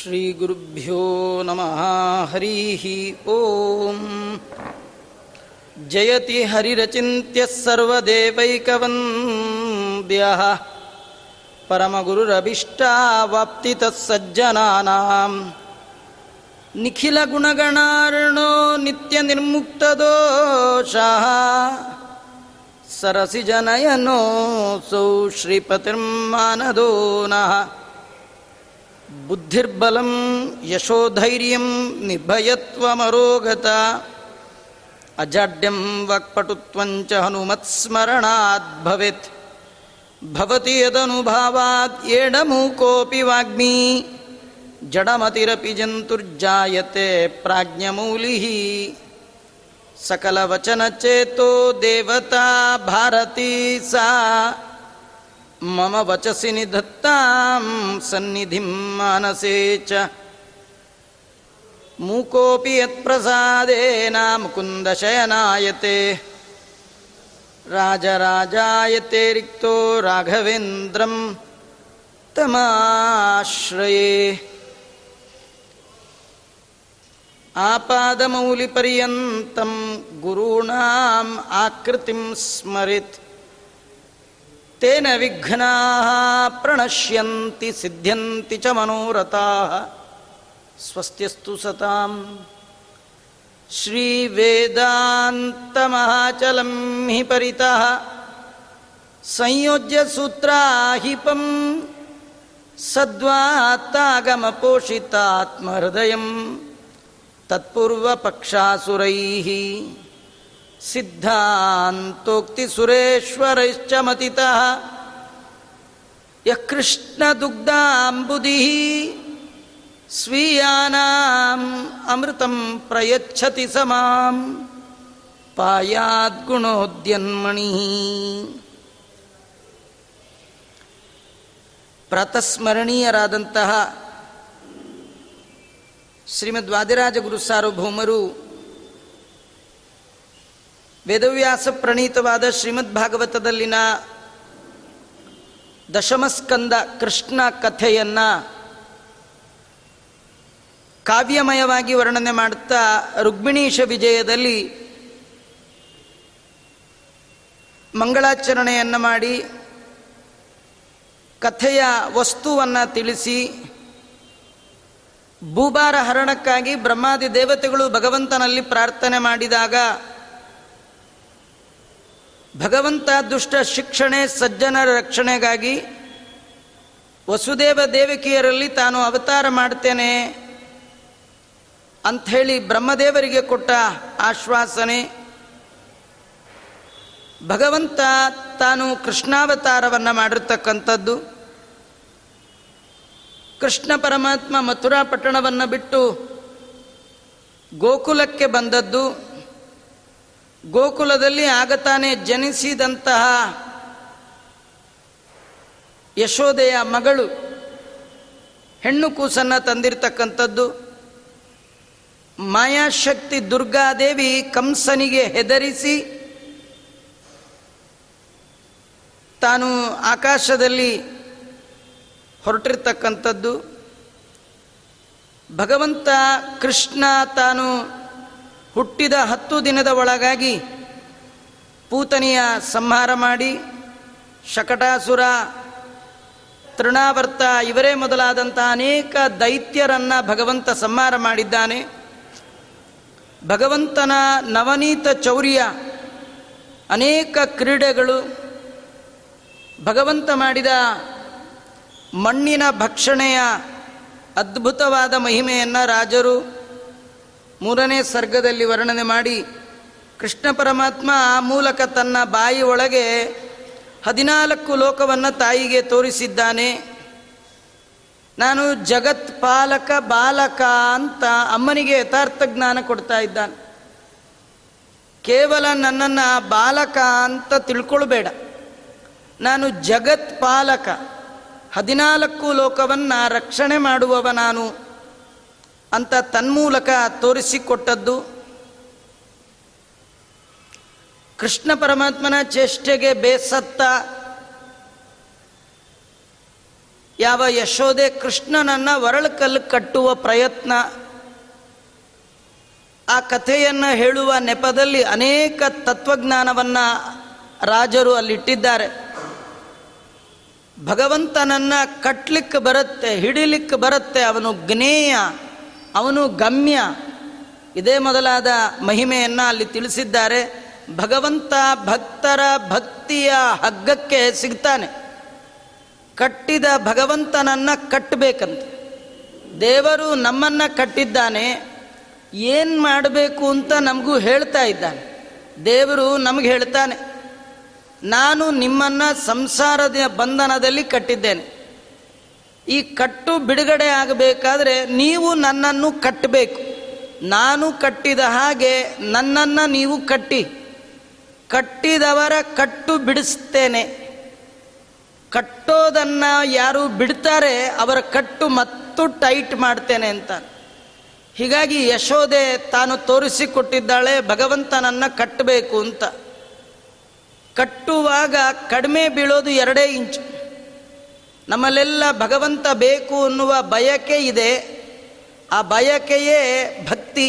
ಶ್ರೀಗುರುಭ್ಯೋ ನಮಃ ಹರಿಃ ಓಂ. ಜಯತಿ ಹರಿರಚಿಂತ್ಯಃ ಸರ್ವದೇವೈಕವಂದ್ಯಃ ಪರಮಗುರುರಭೀಷ್ಟಾವಾಪ್ತಿತಃ ಸಜ್ಜನಾನಾಂ. ನಿಖಿಲಗುಣಗಣಾರ್ಣೋ ನಿತ್ಯನಿರ್ಮುಕ್ತದೋಷಃ ಸರಸಿಜನಯನೋಸೌ ಶ್ರೀಪತಿರ್ಮಾನದೋ ನಃ. ಬುದ್ಧಿರ್ಬಲಂ ಯಶೋಧೈರ್ಯಂ ನಿರ್ಭಯತ್ವಮರೋಗತ ಅಜಾಡ್ಯಂ ವಕ್ಪಟುತ್ವಂಚ ಹನುಮತ್ಸ್ಮರಣಾತ್ ಭವೇತ್. ಭವತಿ ಯದನುಭಾವಾತ್ ಏಡಮೂಕೋಪಿ ವಾಗ್ಮಿ ಜಡಮತಿರಪಿ ಜಂತುರ್ಜಾಯತೆ ಪ್ರಾಜ್ಞಮೂಲಿಃ. ಸಕಲವಚನಚೇತೋ ದೇವತಾ ಭಾರತೀ ಸಾ ಮಮ ವಚಸಿ ನಿಧತ್ತಾಂ ಸನ್ನಿಧಿಂ ಮಾನಸೇ ಚ. ಮೂಕೋಪಿ ಯತ್ಪ್ರಸಾದೇನ ಮುಕುಂದಶಯನಾಯತೆ ರಾಜರಾಜಾಯತೆ ರಿಕ್ತೋ ರಾಘವೇಂದ್ರಂ ತಮಾಶ್ರಯೇ. ಆಪಾದಮೌಲಿಪರ್ಯಂತಂ ಗುರುಣಾಂ ಆಕೃತಿಂ ಸ್ಮರಿತ್. ತೇನ ವಿಘ್ನಾಃ ಪ್ರಣಶ್ಯಂತಿ ಸಿದ್ಧ್ಯಂತಿ ಚ ಮನೋರಥಾಃ. ಸ್ವಸ್ತ್ಯಸ್ತು ಸತಾಂ. ಶ್ರೀ ವೇದಾಂತ ಮಹಾಚಲಂ ಹಿ ಪರಿತಃ ಸಂಯೋಜ್ಯ ಸೂತ್ರಾಹಿಪಂ ಸದ್ವಾತಾಗಮ ಪೋಷಿತಾತ್ಮಹೃದಯಂ ತತ್ಪೂರ್ವಪಕ್ಷಾಸುರೈಃ ಸಿದ್ಧಾಂತೋಕ್ತಿಸುರೇಶ್ವರೈಶ್ಚ ಮತಿತಃ. ಯಃ ಕೃಷ್ಣದುಗ್ಧಾಂಬುದಿಃ ಸ್ವೀಯಾನಾಂ ಅಮೃತಂ ಪ್ರಯಚ್ಛತಿ ಸ ಮಾಂ ಪಾಯಾದ್ಗುಣೋದ್ಯನ್ಮಣಿಃ. ಪ್ರಾತಸ್ಮರಣೀಯರಾದಂತಹ ಶ್ರೀಮದ್ ವಾದಿರಾಜ ಗುರು ಸಾರ್ವಭೌಮರು ವೇದವ್ಯಾಸ ಪ್ರಣೀತವಾದ ಶ್ರೀಮದ್ ಭಾಗವತದಲ್ಲಿನ ದಶಮಸ್ಕಂದ ಕೃಷ್ಣ ಕಥೆಯನ್ನು ಕಾವ್ಯಮಯವಾಗಿ ವರ್ಣನೆ ಮಾಡುತ್ತಾ ರುಕ್ಮಿಣೀಶ ವಿಜಯದಲ್ಲಿ ಮಂಗಳಾಚರಣೆಯನ್ನು ಮಾಡಿ ಕಥೆಯ ವಸ್ತುವನ್ನು ತಿಳಿಸಿ ಭೂಭಾರ ಹರಣಕ್ಕಾಗಿ ಬ್ರಹ್ಮಾದಿ ದೇವತೆಗಳು ಭಗವಂತನಲ್ಲಿ ಪ್ರಾರ್ಥನೆ ಮಾಡಿದಾಗ ಭಗವಂತ ದುಷ್ಟ ಶಿಕ್ಷಣೆ ಸಜ್ಜನರ ರಕ್ಷಣೆಗಾಗಿ ವಸುದೇವ ದೇವಕಿಯರಲ್ಲಿ ತಾನು ಅವತಾರ ಮಾಡ್ತೇನೆ ಅಂಥೇಳಿ ಬ್ರಹ್ಮದೇವರಿಗೆ ಕೊಟ್ಟ ಆಶ್ವಾಸನೆ, ಭಗವಂತ ತಾನು ಕೃಷ್ಣಾವತಾರವನ್ನು ಮಾಡಿರ್ತಕ್ಕಂಥದ್ದು, ಕೃಷ್ಣ ಪರಮಾತ್ಮ ಮಥುರಾ ಪಟ್ಟಣವನ್ನು ಬಿಟ್ಟು ಗೋಕುಲಕ್ಕೆ ಬಂದದ್ದು, ಗೋಕುಲದಲ್ಲಿ ಆಗತಾನೆ ಜನಿಸಿದಂತಹ ಯಶೋದೆಯ ಮಗಳು ಹೆಣ್ಣು ಕೂಸನ್ನು ತಂದಿರತಕ್ಕಂಥದ್ದು, ಮಾಯಾಶಕ್ತಿ ದುರ್ಗಾದೇವಿ ಕಂಸನಿಗೆ ಹೆದರಿಸಿ ತಾನು ಆಕಾಶದಲ್ಲಿ ಹೊರಟಿರ್ತಕ್ಕಂಥದ್ದು, ಭಗವಂತ ಕೃಷ್ಣ ತಾನು ಹುಟ್ಟಿದ 10 ದಿನದ ಒಳಗಾಗಿ ಪೂತನಿಯ ಸಂಹಾರ ಮಾಡಿ ಶಕಟಾಸುರ, ತೃಣಾವರ್ತ ಇವರೇ ಮೊದಲಾದಂಥ ಅನೇಕ ದೈತ್ಯರನ್ನು ಭಗವಂತ ಸಂಹಾರ ಮಾಡಿದ್ದಾನೆ. ಭಗವಂತನ ನವನೀತ ಚೌರ್ಯ, ಅನೇಕ ಕ್ರೀಡೆಗಳು, ಭಗವಂತ ಮಾಡಿದ ಮಣ್ಣಿನ ಭಕ್ಷಣೆಯ ಅದ್ಭುತವಾದ ಮಹಿಮೆಯನ್ನು ರಾಜರು 3ನೇ ಸರ್ಗದಲ್ಲಿ ವರ್ಣನೆ ಮಾಡಿ ಕೃಷ್ಣ ಪರಮಾತ್ಮ ಆ ಮೂಲಕ ತನ್ನ ಬಾಯಿ ಒಳಗೆ 14 ಲೋಕವನ್ನು ತಾಯಿಗೆ ತೋರಿಸಿದ್ದಾನೆ. ನಾನು ಜಗತ್ ಪಾಲಕ ಬಾಲಕ ಅಂತ ಅಮ್ಮನಿಗೆ ಯಥಾರ್ಥ ಜ್ಞಾನ ಕೊಡ್ತಾ ಇದ್ದಾನೆ. ಕೇವಲ ನನ್ನನ್ನು ಬಾಲಕ ಅಂತ ತಿಳ್ಕೊಳ್ಬೇಡ, ನಾನು ಜಗತ್ ಪಾಲಕ, 14 ಲೋಕವನ್ನು ರಕ್ಷಣೆ ಮಾಡುವವ ನಾನು ಅಂತ ತನ್ಮೂಲಕ ತೋರಿಸಿಕೊಟ್ಟದ್ದು. ಕೃಷ್ಣ ಪರಮಾತ್ಮನ ಚೇಷ್ಟೆಗೆ ಬೇಸತ್ತ ಯಾವ ಯಶೋದೆ ಕೃಷ್ಣನನ್ನು ವರಳಕಲ್ಲು ಕಟ್ಟುವ ಪ್ರಯತ್ನ, ಆ ಕಥೆಯನ್ನು ಹೇಳುವ ನೆಪದಲ್ಲಿ ಅನೇಕ ತತ್ವಜ್ಞಾನವನ್ನು ರಾಜರು ಅಲ್ಲಿಟ್ಟಿದ್ದಾರೆ. ಭಗವಂತನನ್ನು ಕಟ್ಟಲಿಕ್ಕೆ ಬರುತ್ತೆ, ಹಿಡಿಲಿಕ್ಕೆ ಬರುತ್ತೆ, ಅವನು ಜ್ಞೇಯ, ಅವನು ಗಮ್ಯ. ಇದೇ ಮೊದಲಾದ ಮಹಿಮೆಯನ್ನು ಅಲ್ಲಿ ತಿಳಿಸಿದ್ದಾರೆ. ಭಗವಂತ ಭಕ್ತರ ಭಕ್ತಿಯ ಹಗ್ಗಕ್ಕೆ ಸಿಗ್ತಾನೆ. ಕಟ್ಟಿದ ಭಗವಂತನನ್ನು ಕಟ್ಟಬೇಕಂತ. ದೇವರು ನಮ್ಮನ್ನು ಕಟ್ಟಿದ್ದಾನೆ, ಏನು ಮಾಡಬೇಕು ಅಂತ ನಮಗೂ ಹೇಳ್ತಾ ಇದ್ದಾನೆ. ದೇವರು ನಮಗೆ ಹೇಳ್ತಾನೆ, ನಾನು ನಿಮ್ಮನ್ನು ಸಂಸಾರದ ಬಂಧನದಲ್ಲಿ ಕಟ್ಟಿದ್ದೇನೆ, ಈ ಕಟ್ಟು ಬಿಡುಗಡೆ ಆಗಬೇಕಾದ್ರೆ ನೀವು ನನ್ನನ್ನು ಕಟ್ಟಬೇಕು. ನಾನು ಕಟ್ಟಿದ ಹಾಗೆ ನನ್ನನ್ನು ನೀವು ಕಟ್ಟಿ, ಕಟ್ಟಿದವರ ಕಟ್ಟು ಬಿಡಿಸ್ತೇನೆ. ಕಟ್ಟೋದನ್ನು ಯಾರು ಬಿಡ್ತಾರೆ ಅವರ ಕಟ್ಟು ಮತ್ತು ಟೈಟ್ ಮಾಡ್ತೇನೆ ಅಂತ. ಹೀಗಾಗಿ ಯಶೋದೆ ತಾನು ತೋರಿಸಿಕೊಟ್ಟಿದ್ದಾಳೆ ಭಗವಂತನನ್ನು ಕಟ್ಟಬೇಕು ಅಂತ. ಕಟ್ಟುವಾಗ ಕಡಿಮೆ ಬೀಳೋದು 2 ಇಂಚು. ನಮ್ಮಲ್ಲೆಲ್ಲ ಭಗವಂತ ಬೇಕು ಅನ್ನುವ ಬಯಕೆ ಇದೆ. ಆ ಬಯಕೆಯೇ ಭಕ್ತಿ.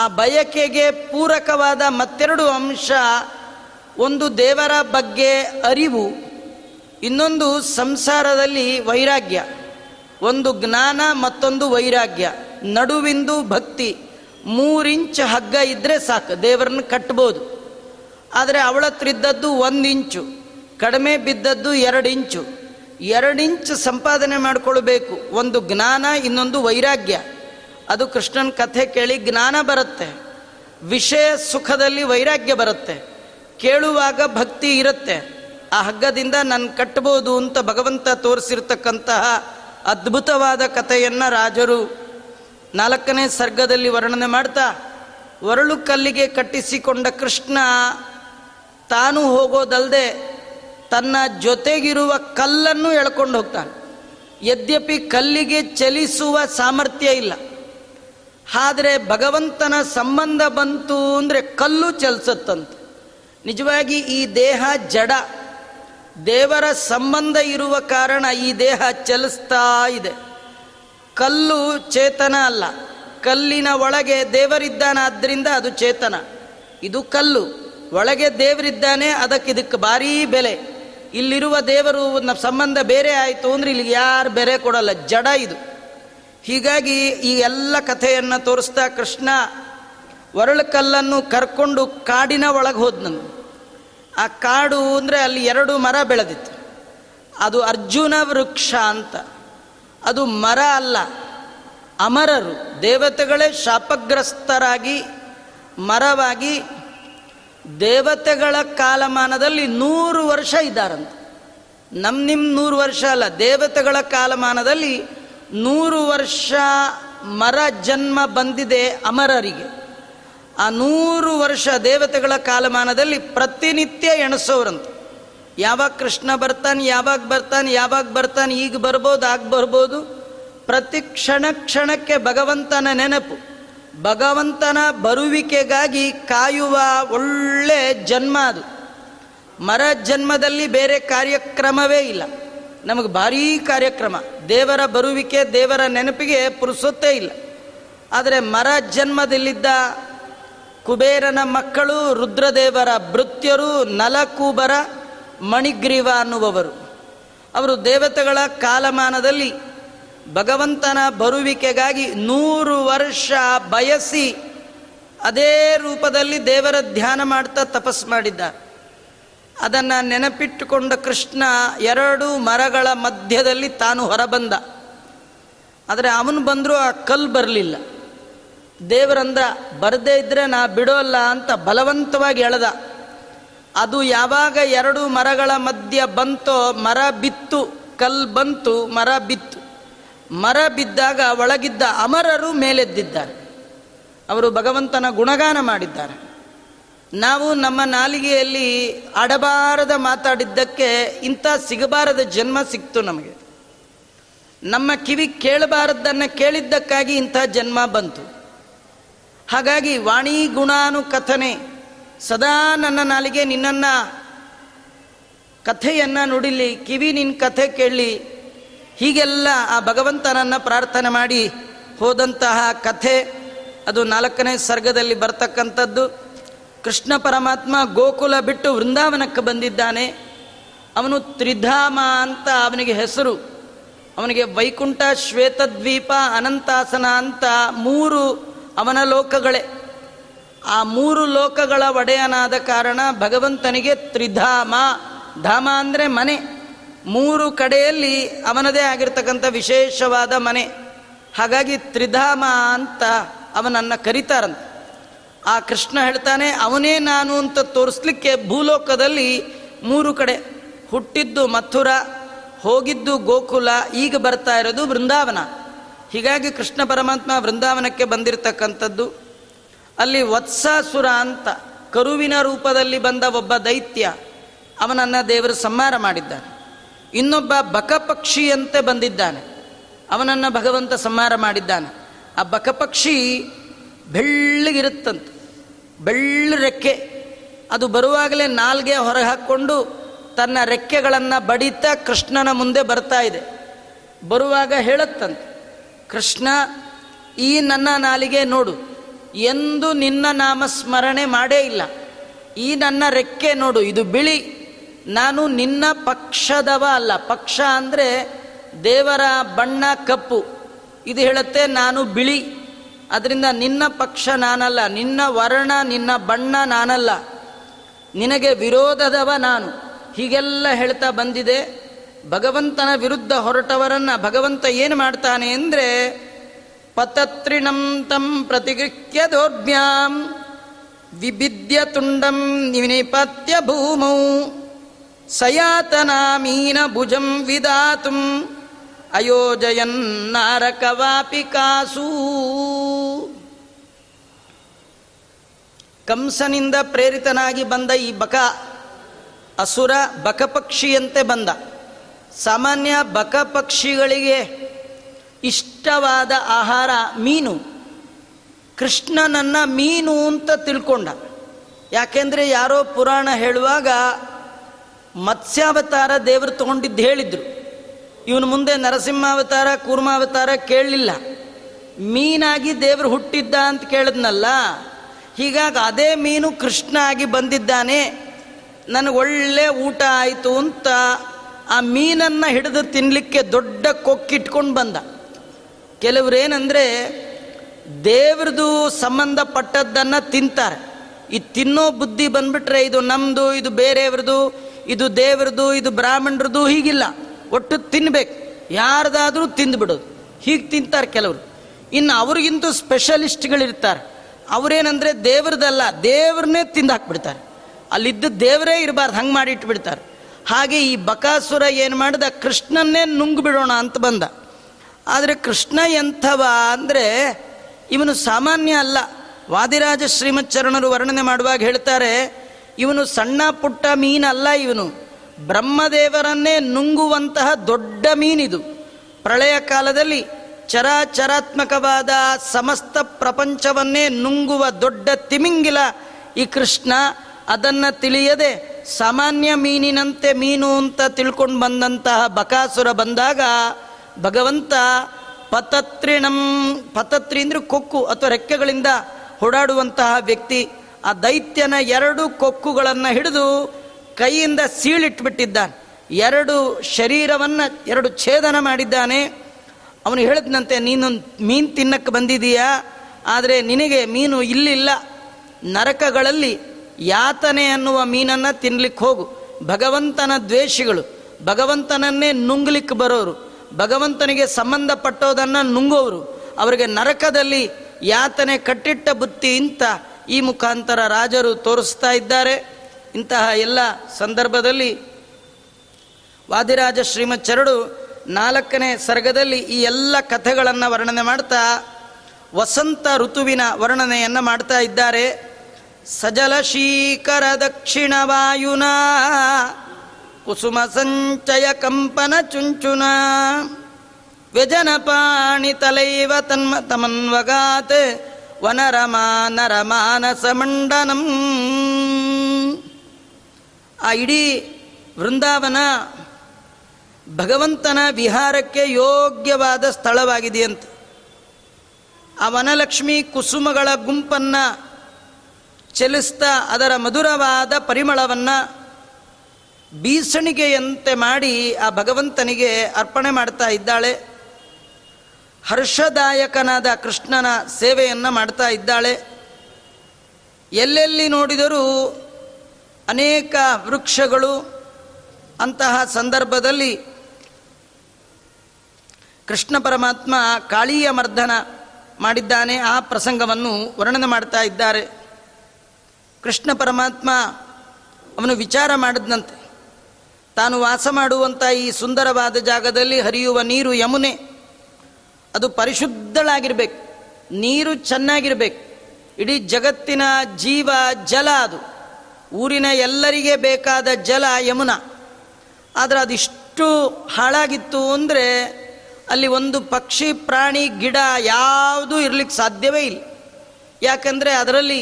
ಆ ಬಯಕೆಗೆ ಪೂರಕವಾದ ಮತ್ತೆರಡು ಅಂಶ, ಒಂದು ದೇವರ ಬಗ್ಗೆ ಅರಿವು, ಇನ್ನೊಂದು ಸಂಸಾರದಲ್ಲಿ ವೈರಾಗ್ಯ. ಒಂದು ಜ್ಞಾನ, ಮತ್ತೊಂದು ವೈರಾಗ್ಯ, ನಡುವಿಂದು ಭಕ್ತಿ. 3 ಇಂಚು ಹಗ್ಗ ಇದ್ದರೆ ಸಾಕು, ದೇವರನ್ನು ಕಟ್ಬೋದು. ಆದರೆ ಅವಳತ್ತಿದ್ದದ್ದು 1 ಇಂಚು, ಕಡಿಮೆ ಬಿದ್ದದ್ದು 2 ಇಂಚು. 2 ಇಂಚು ಸಂಪಾದನೆ ಮಾಡಿಕೊಳ್ಬೇಕು, ಒಂದು ಜ್ಞಾನ, ಇನ್ನೊಂದು ವೈರಾಗ್ಯ. ಅದು ಕೃಷ್ಣನ ಕಥೆ ಕೇಳಿ ಜ್ಞಾನ ಬರುತ್ತೆ, ವಿಷಯ ಸುಖದಲ್ಲಿ ವೈರಾಗ್ಯ ಬರುತ್ತೆ, ಕೇಳುವಾಗ ಭಕ್ತಿ ಇರುತ್ತೆ. ಆ ಹಗ್ಗದಿಂದ ನಾನು ಕಟ್ಬೋದು ಅಂತ ಭಗವಂತ ತೋರಿಸಿರ್ತಕ್ಕಂತಹ ಅದ್ಭುತವಾದ ಕಥೆಯನ್ನು ರಾಜರು 4ನೇ ಸರ್ಗದಲ್ಲಿ ವರ್ಣನೆ ಮಾಡ್ತಾ, ವರಳು ಕಲ್ಲಿಗೆ ಕಟ್ಟಿಸಿಕೊಂಡ ಕೃಷ್ಣ ತಾನು ಹೋಗೋದಲ್ಲದೆ ತನ್ನ ಜೊತೆಗಿರುವ ಕಲ್ಲನ್ನು ಎಳ್ಕೊಂಡು ಹೋಗ್ತಾನೆ. ಯದ್ಯಪಿ ಕಲ್ಲಿಗೆ ಚಲಿಸುವ ಸಾಮರ್ಥ್ಯ ಇಲ್ಲ, ಆದರೆ ಭಗವಂತನ ಸಂಬಂಧ ಬಂತು ಅಂದರೆ ಕಲ್ಲು ಚಲಿಸುತ್ತಂತೆ. ನಿಜವಾಗಿ ಈ ದೇಹ ಜಡ, ದೇವರ ಸಂಬಂಧ ಇರುವ ಕಾರಣ ಈ ದೇಹ ಚಲಿಸ್ತಾ ಇದೆ. ಕಲ್ಲು ಚೇತನ ಅಲ್ಲ, ಕಲ್ಲಿನ ಒಳಗೆ ದೇವರಿದ್ದಾನೆ, ಆದ್ದರಿಂದ ಅದು ಚೇತನ. ಇದು ಕಲ್ಲು, ಒಳಗೆ ದೇವರಿದ್ದಾನೆ, ಅದಕ್ಕಿದಕ್ಕೆ ಭಾರೀ ಬೆಲೆ. ಇಲ್ಲಿರುವ ದೇವರು ಸಂಬಂಧ ಬೇರೆ ಆಯಿತು ಅಂದರೆ ಇಲ್ಲಿಗೆ ಯಾರು ಬೆಲೆ ಕೊಡಲ್ಲ, ಜಡ ಇದು. ಹೀಗಾಗಿ ಈ ಎಲ್ಲ ಕಥೆಯನ್ನು ತೋರಿಸ್ತಾ ಕೃಷ್ಣ ವರಳು ಕಲ್ಲನ್ನು ಕರ್ಕೊಂಡು ಕಾಡಿನ ಒಳಗೆ ಹೋದ್ನಂದು. ಆ ಕಾಡು ಅಂದರೆ ಅಲ್ಲಿ 2 ಮರ ಬೆಳೆದಿತ್ತು. ಅದು ಅರ್ಜುನ ವೃಕ್ಷ ಅಂತ. ಅದು ಮರ ಅಲ್ಲ, ಅಮರರು ದೇವತೆಗಳೇ ಶಾಪಗ್ರಸ್ತರಾಗಿ ಮರವಾಗಿ ದೇವತೆಗಳ ಕಾಲಮಾನದಲ್ಲಿ 100 ವರ್ಷ ಇದ್ದಾರಂತೆ. ನಿಮ್ಮ 100 ವರ್ಷ ಅಲ್ಲ, ದೇವತೆಗಳ ಕಾಲಮಾನದಲ್ಲಿ 100 ವರ್ಷ ಮರ ಜನ್ಮ ಬಂದಿದೆ ಅಮರರಿಗೆ. ಆ 100 ವರ್ಷ ದೇವತೆಗಳ ಕಾಲಮಾನದಲ್ಲಿ ಪ್ರತಿನಿತ್ಯ ಎಣಿಸೋರಂತೆ. ಯಾವಾಗ ಕೃಷ್ಣ ಬರ್ತಾನೆ, ಯಾವಾಗ ಬರ್ತಾನೆ, ಈಗ ಬರ್ಬೋದು, ಆಗ ಬರ್ಬೋದು. ಪ್ರತಿ ಕ್ಷಣ ಕ್ಷಣಕ್ಕೆ ಭಗವಂತನ ನೆನಪು, ಭಗವಂತನ ಬರುವಿಕೆಗಾಗಿ ಕಾಯುವ ಒಳ್ಳೆ ಜನ್ಮ ಅದು. ಮರ ಜನ್ಮದಲ್ಲಿ ಬೇರೆ ಕಾರ್ಯಕ್ರಮವೇ ಇಲ್ಲ. ನಮಗೆ ಭಾರೀ ಕಾರ್ಯಕ್ರಮ, ದೇವರ ಬರುವಿಕೆ, ದೇವರ ನೆನಪಿಗೆ ಪುರುಸೊತ್ತೇ ಇಲ್ಲ. ಆದರೆ ಮರ ಜನ್ಮದಲ್ಲಿದ್ದ ಕುಬೇರನ ಮಕ್ಕಳು, ರುದ್ರದೇವರ ಭೃತ್ಯರು, ನಲಕೂಬರ, ಮಣಿಗ್ರೀವ ಅನ್ನುವವರು, ಅವರು ದೇವತೆಗಳ ಕಾಲಮಾನದಲ್ಲಿ ಭಗವಂತನ ಬರುವಿಕೆಗಾಗಿ 100 ವರ್ಷ ಬಯಸಿ ಅದೇ ರೂಪದಲ್ಲಿ ದೇವರ ಧ್ಯಾನ ಮಾಡ್ತಾ ತಪಸ್ಸು ಮಾಡಿದ್ದಾರೆ. ಅದನ್ನು ನೆನಪಿಟ್ಟುಕೊಂಡ ಕೃಷ್ಣ 2 ಮರಗಳ ಮಧ್ಯದಲ್ಲಿ ತಾನು ಹೊರಬಂದ. ಆದರೆ ಅವನು ಬಂದರೂ ಆ ಕಲ್ಲು ಬರಲಿಲ್ಲ. ದೇವರಂದ, ಬರದೇ ಇದ್ದರೆ ನಾ ಬಿಡೋಲ್ಲ ಅಂತ ಬಲವಂತವಾಗಿ ಎಳೆದ. ಅದು ಯಾವಾಗ 2 ಮರಗಳ ಮಧ್ಯ ಬಂತೋ, ಮರ ಬಿತ್ತು, ಕಲ್ಲು ಬಂತು, ಮರ ಬಿತ್ತು. ಮರ ಬಿದ್ದಾಗ ಒಳಗಿದ್ದ ಅಮರರು ಮೇಲೆದ್ದಿದ್ದಾರೆ. ಅವರು ಭಗವಂತನ ಗುಣಗಾನ ಮಾಡಿದ್ದಾರೆ. ನಾವು ನಮ್ಮ ನಾಲಿಗೆಯಲ್ಲಿ ಅಡಬಾರದ ಮಾತಾಡಿದ್ದಕ್ಕೆ ಇಂಥ ಸಿಗಬಾರದ ಜನ್ಮ ಸಿಕ್ತು ನಮಗೆ. ನಮ್ಮ ಕಿವಿ ಕೇಳಬಾರದ್ದನ್ನು ಕೇಳಿದ್ದಕ್ಕಾಗಿ ಇಂಥ ಜನ್ಮ ಬಂತು. ಹಾಗಾಗಿ ವಾಣಿ ಗುಣಾನು ಕಥನೆ, ಸದಾ ನನ್ನ ನಾಲಿಗೆ ನಿನ್ನನ್ನು ಕಥೆಯನ್ನು ನುಡಿಲಿ, ಕಿವಿ ನಿನ್ನ ಕಥೆ ಕೇಳಲಿ, ಹೀಗೆಲ್ಲ ಆ ಭಗವಂತನನ್ನು ಪ್ರಾರ್ಥನೆ ಮಾಡಿ ಹೋದಂತಹ ಕಥೆ ಅದು 4ನೇ ಸರ್ಗದಲ್ಲಿ ಬರ್ತಕ್ಕಂಥದ್ದು. ಕೃಷ್ಣ ಪರಮಾತ್ಮ ಗೋಕುಲ ಬಿಟ್ಟು ವೃಂದಾವನಕ್ಕೆ ಬಂದಿದ್ದಾನೆ. ಅವನು ತ್ರಿಧಾಮ ಅಂತ ಅವನಿಗೆ ಹೆಸರು. ಅವನಿಗೆ ವೈಕುಂಠ, ಶ್ವೇತದ್ವೀಪ, ಅನಂತಾಸನ ಅಂತ 3 ಅವನ ಲೋಕಗಳೇ. ಆ 3 ಲೋಕಗಳ ಒಡೆಯನಾದ ಕಾರಣ ಭಗವಂತನಿಗೆ ತ್ರಿಧಾಮ. ಧಾಮ ಅಂದರೆ ಮನೆ. 3 ಕಡೆಯಲ್ಲಿ ಅವನದೇ ಆಗಿರ್ತಕ್ಕಂಥ ವಿಶೇಷವಾದ ಮನೆ. ಹಾಗಾಗಿ ತ್ರಿಧಾಮ ಅಂತ ಅವನನ್ನು ಕರೀತಾರಂತೆ. ಆ ಕೃಷ್ಣ ಹೇಳ್ತಾನೆ, ಅವನೇ ನಾನು ಅಂತ ತೋರಿಸ್ಲಿಕ್ಕೆ ಭೂಲೋಕದಲ್ಲಿ 3 ಕಡೆ ಹುಟ್ಟಿದ್ದು ಮಥುರ, ಹೋಗಿದ್ದು ಗೋಕುಲ, ಈಗ ಬರ್ತಾ ಇರೋದು ವೃಂದಾವನ. ಹೀಗಾಗಿ ಕೃಷ್ಣ ಪರಮಾತ್ಮ ವೃಂದಾವನಕ್ಕೆ ಬಂದಿರತಕ್ಕಂಥದ್ದು. ಅಲ್ಲಿ ವತ್ಸಾಸುರ ಅಂತ ಕರುವಿನ ರೂಪದಲ್ಲಿ ಬಂದ ಒಬ್ಬ ದೈತ್ಯ, ಅವನನ್ನು ದೇವರು ಸಂಹಾರ ಮಾಡಿದ್ದಾನೆ. ಇನ್ನೊಬ್ಬ ಬಕಪಕ್ಷಿಯಂತೆ ಬಂದಿದ್ದಾನೆ, ಅವನನ್ನು ಭಗವಂತ ಸಂಹಾರ ಮಾಡಿದ್ದಾನೆ. ಆ ಬಕಪಕ್ಷಿ ಬೆಳ್ಳಗಿರುತ್ತಂತೆ, ಬೆಳ್ಳ ರೆಕ್ಕೆ. ಅದು ಬರುವಾಗಲೇ ನಾಲ್ಗೆ ಹೊರಗೆ ಹಾಕ್ಕೊಂಡು ತನ್ನ ರೆಕ್ಕೆಗಳನ್ನು ಬಡಿತಾ ಕೃಷ್ಣನ ಮುಂದೆ ಬರ್ತಾ ಇದೆ. ಬರುವಾಗ ಹೇಳುತ್ತಂತೆ, ಕೃಷ್ಣ ಈ ನನ್ನ ನಾಲಿಗೆ ನೋಡು, ಎಂದು ನಿನ್ನ ನಾಮಸ್ಮರಣೆ ಮಾಡೇ ಇಲ್ಲ. ಈ ನನ್ನ ರೆಕ್ಕೆ ನೋಡು, ಇದು ಬಿಳಿ. ನಾನು ನಿನ್ನ ಪಕ್ಷದವ ಅಲ್ಲ. ಪಕ್ಷ ಅಂದರೆ ದೇವರ ಬಣ್ಣ ಕಪ್ಪು. ಇದು ಹೇಳುತ್ತೆ ನಾನು ಬಿಳಿ, ಅದರಿಂದ ನಿನ್ನ ಪಕ್ಷ ನಾನಲ್ಲ, ನಿನ್ನ ವರ್ಣ ನಿನ್ನ ಬಣ್ಣ ನಾನಲ್ಲ, ನಿನಗೆ ವಿರೋಧದವ ನಾನು. ಹೀಗೆಲ್ಲ ಹೇಳ್ತಾ ಬಂದಿದೆ. ಭಗವಂತನ ವಿರುದ್ಧ ಹೊರಟವರನ್ನು ಭಗವಂತ ಏನು ಮಾಡ್ತಾನೆ ಅಂದರೆ, ಪತತ್ರಿಣಂ ತಂ ಪ್ರತಿಗೃಹ್ಯ ದೌರ್ಭ್ಯಾಂ ವಿಬಿದ್ಯ ತುಂಡಂ ನಿಪತ್ಯ ಭೂಮೌ ಸಯಾತನಾಮೀನ ಭುಜಂ ವಿದಾತುಂ ಅಯೋಜಯನ್ ನಾರಕವಾಪಿಕಾಸು. ಕಂಸನಿಂದ ಪ್ರೇರಿತನಾಗಿ ಬಂದ ಈ ಬಕ ಅಸುರ ಬಕಪಕ್ಷಿಯಂತೆ ಬಂದ. ಸಾಮಾನ್ಯ ಬಕಪಕ್ಷಿಗಳಿಗೆ ಇಷ್ಟವಾದ ಆಹಾರ ಮೀನು. ಕೃಷ್ಣನನ್ನು ಮೀನು ಅಂತ ತಿಳ್ಕೊಂಡ. ಯಾಕೆಂದರೆ ಯಾರೋ ಪುರಾಣ ಹೇಳುವಾಗ ಮತ್ಸ್ಯಾವತಾರ ದೇವರು ತಗೊಂಡಿದ್ದು ಹೇಳಿದರು. ಇವನು ಮುಂದೆ ನರಸಿಂಹಾವತಾರ, ಕೂರ್ಮಾವತಾರ ಕೇಳಲಿಲ್ಲ. ಮೀನಾಗಿ ದೇವರು ಹುಟ್ಟಿದ್ದ ಅಂತ ಕೇಳಿದ್ನಲ್ಲ, ಹೀಗಾಗಿ ಅದೇ ಮೀನು ಕೃಷ್ಣ ಆಗಿ ಬಂದಿದ್ದಾನೆ. ನನಗೊಳ್ಳೆ ಊಟ ಆಯಿತು ಅಂತ ಆ ಮೀನನ್ನು ಹಿಡಿದು ತಿನ್ನಲಿಕ್ಕೆ ದೊಡ್ಡ ಕೊಕ್ಕಿಟ್ಕೊಂಡು ಬಂದ. ಕೆಲವರೇನೆಂದರೆ ದೇವ್ರದ್ದು ಸಂಬಂಧಪಟ್ಟದ್ದನ್ನು ತಿಂತಾರೆ. ಈ ತಿನ್ನೋ ಬುದ್ಧಿ ಬಂದುಬಿಟ್ರೆ ಇದು ನಮ್ಮದು, ಇದು ಬೇರೆಯವ್ರದ್ದು, ಇದು ದೇವ್ರದ್ದು, ಇದು ಬ್ರಾಹ್ಮಣರದ್ದು, ಹೀಗಿಲ್ಲ, ಒಟ್ಟು ತಿನ್ನಬೇಕು, ಯಾರ್ದಾದರೂ ತಿಂದುಬಿಡೋದು, ಹೀಗೆ ತಿಂತಾರೆ ಕೆಲವರು. ಇನ್ನು ಅವ್ರಿಗಿಂತೂ ಸ್ಪೆಷಲಿಸ್ಟ್ಗಳಿರ್ತಾರೆ. ಅವರೇನೆಂದರೆ ದೇವ್ರದ್ದಲ್ಲ, ದೇವ್ರನ್ನೇ ತಿಂದು ಹಾಕ್ಬಿಡ್ತಾರೆ. ಅಲ್ಲಿದ್ದ ದೇವರೇ ಇರಬಾರ್ದು, ಹಂಗೆ ಮಾಡಿ ಇಟ್ಬಿಡ್ತಾರೆ. ಹಾಗೆ ಈ ಬಕಾಸುರ ಏನು ಮಾಡಿದ, ಕೃಷ್ಣನ್ನೇ ನುಂಗ್ಬಿಡೋಣ ಅಂತ ಬಂದ. ಆದರೆ ಕೃಷ್ಣ ಎಂಥವ ಅಂದರೆ ಇವನು ಸಾಮಾನ್ಯ ಅಲ್ಲ. ವಾದಿರಾಜ ಶ್ರೀಮಚ್ಚರಣರು ವರ್ಣನೆ ಮಾಡುವಾಗ ಹೇಳ್ತಾರೆ, ಇವನು ಸಣ್ಣ ಪುಟ್ಟ ಮೀನಲ್ಲ, ಇವನು ಬ್ರಹ್ಮದೇವರನ್ನೇ ನುಂಗುವಂತಹ ದೊಡ್ಡ ಮೀನಿದು. ಪ್ರಳಯ ಕಾಲದಲ್ಲಿ ಚರಾಚರಾತ್ಮಕವಾದ ಸಮಸ್ತ ಪ್ರಪಂಚವನ್ನೇ ನುಂಗುವ ದೊಡ್ಡ ತಿಮಿಂಗಿಲ ಈ ಕೃಷ್ಣ. ಅದನ್ನು ತಿಳಿಯದೆ ಸಾಮಾನ್ಯ ಮೀನಿನಂತೆ ಮೀನು ಅಂತ ತಿಳ್ಕೊಂಡು ಬಂದಂತಹ ಬಕಾಸುರ ಬಂದಾಗ ಭಗವಂತ ಪತತ್ರಿಣಂ, ಪತತ್ರಿ ಅಂದರೆ ಕೊಕ್ಕು ಅಥವಾ ರೆಕ್ಕೆಗಳಿಂದ ಓಡಾಡುವಂತಹ ವ್ಯಕ್ತಿ, ಆ ದೈತ್ಯನ 2 ಕೊಕ್ಕುಗಳನ್ನು ಹಿಡಿದು ಕೈಯಿಂದ ಸೀಳಿಟ್ಬಿಟ್ಟಿದ್ದಾನೆ. 2 ಶರೀರವನ್ನು 2 ಛೇದನ ಮಾಡಿದ್ದಾನೆ. ಅವನು ಹೇಳಿದ್ನಂತೆ, ನೀನೊಂದು ಮೀನು ತಿನ್ನಕ್ಕೆ ಬಂದಿದ್ದೀಯಾ, ಆದರೆ ನಿನಗೆ ಮೀನು ಇಲ್ಲಿಲ್ಲ, ನರಕಗಳಲ್ಲಿ ಯಾತನೆ ಅನ್ನುವ ಮೀನನ್ನು ತಿನ್ನಲಿಕ್ಕೆ ಹೋಗು. ಭಗವಂತನ ದ್ವೇಷಿಗಳು, ಭಗವಂತನನ್ನೇ ನುಂಗ್ಲಿಕ್ಕೆ ಬರೋರು, ಭಗವಂತನಿಗೆ ಸಂಬಂಧಪಟ್ಟೋದನ್ನು ನುಂಗೋರು, ಅವರಿಗೆ ನರಕದಲ್ಲಿ ಯಾತನೆ ಕಟ್ಟಿಟ್ಟ ಬುತ್ತಿ ಅಂತ ಈ ಮುಖಾಂತರ ರಾಜರು ತೋರಿಸ್ತಾ ಇದ್ದಾರೆ. ಇಂತಹ ಎಲ್ಲ ಸಂದರ್ಭದಲ್ಲಿ ವಾದಿರಾಜ ಶ್ರೀಮಚ್ಚರಡು 4ನೇ ಸರ್ಗದಲ್ಲಿ ಈ ಎಲ್ಲ ಕಥೆಗಳನ್ನು ವರ್ಣನೆ ಮಾಡ್ತಾ ವಸಂತ ಋತುವಿನ ವರ್ಣನೆಯನ್ನು ಮಾಡ್ತಾ ಇದ್ದಾರೆ. ಸಜಲಶೀಕರ ದಕ್ಷಿಣವಾಯುನ ಕುಸುಮ ಸಂಚಯ ಕಂಪನ ಚುಂಚುನ ವ್ಯಜನ ಪಾಣಿ ತಲೈವ ತನ್ಮ ತಮನ್ವಗಾತ್ ವನರಮಾನರ ಮಾನಸ ಮಂಡನಂ. ಆ ಇಡೀ ವೃಂದಾವನ ಭಗವಂತನ ವಿಹಾರಕ್ಕೆ ಯೋಗ್ಯವಾದ ಸ್ಥಳವಾಗಿದೆಯಂತೆ. ಆ ವನಲಕ್ಷ್ಮಿ ಕುಸುಮಗಳ ಗುಂಪನ್ನು ಚಲಿಸ್ತಾ ಅದರ ಮಧುರವಾದ ಪರಿಮಳವನ್ನು ಬೀಸಣಿಗೆಯಂತೆ ಮಾಡಿ ಆ ಭಗವಂತನಿಗೆ ಅರ್ಪಣೆ ಮಾಡ್ತಾ ಇದ್ದಾಳೆ. ಹರ್ಷದಾಯಕನಾದ ಕೃಷ್ಣನ ಸೇವೆಯನ್ನು ಮಾಡ್ತಾ ಇದ್ದಾಳೆ. ಎಲ್ಲೆಲ್ಲಿ ನೋಡಿದರೂ ಅನೇಕ ವೃಕ್ಷಗಳು. ಅಂತಹ ಸಂದರ್ಭದಲ್ಲಿ ಕೃಷ್ಣ ಪರಮಾತ್ಮ ಕಾಳಿಯ ಮರ್ದನ ಮಾಡಿದ್ದಾನೆ. ಆ ಪ್ರಸಂಗವನ್ನು ವರ್ಣನೆ ಮಾಡ್ತಾ ಇದ್ದಾರೆ. ಕೃಷ್ಣ ಪರಮಾತ್ಮ ಅವನು ವಿಚಾರ ಮಾಡಿದಂತೆ ತಾನು ವಾಸ ಮಾಡುವಂಥ ಈ ಸುಂದರವಾದ ಜಾಗದಲ್ಲಿ ಹರಿಯುವ ನೀರು ಯಮುನೆ, ಅದು ಪರಿಶುದ್ಧಳಾಗಿರಬೇಕು, ನೀರು ಚೆನ್ನಾಗಿರಬೇಕು. ಇಡೀ ಜಗತ್ತಿನ ಜೀವ ಜಲ, ಅದು ಊರಿನ ಎಲ್ಲರಿಗೆ ಬೇಕಾದ ಜಲ ಯಮುನಾ. ಆದರೆ ಅದಿಷ್ಟು ಹಾಳಾಗಿತ್ತು ಅಂದರೆ ಅಲ್ಲಿ ಒಂದು ಪಕ್ಷಿ, ಪ್ರಾಣಿ, ಗಿಡ ಯಾವುದೂ ಇರಲಿಕ್ಕೆ ಸಾಧ್ಯವೇ ಇಲ್ಲ. ಯಾಕಂದರೆ ಅದರಲ್ಲಿ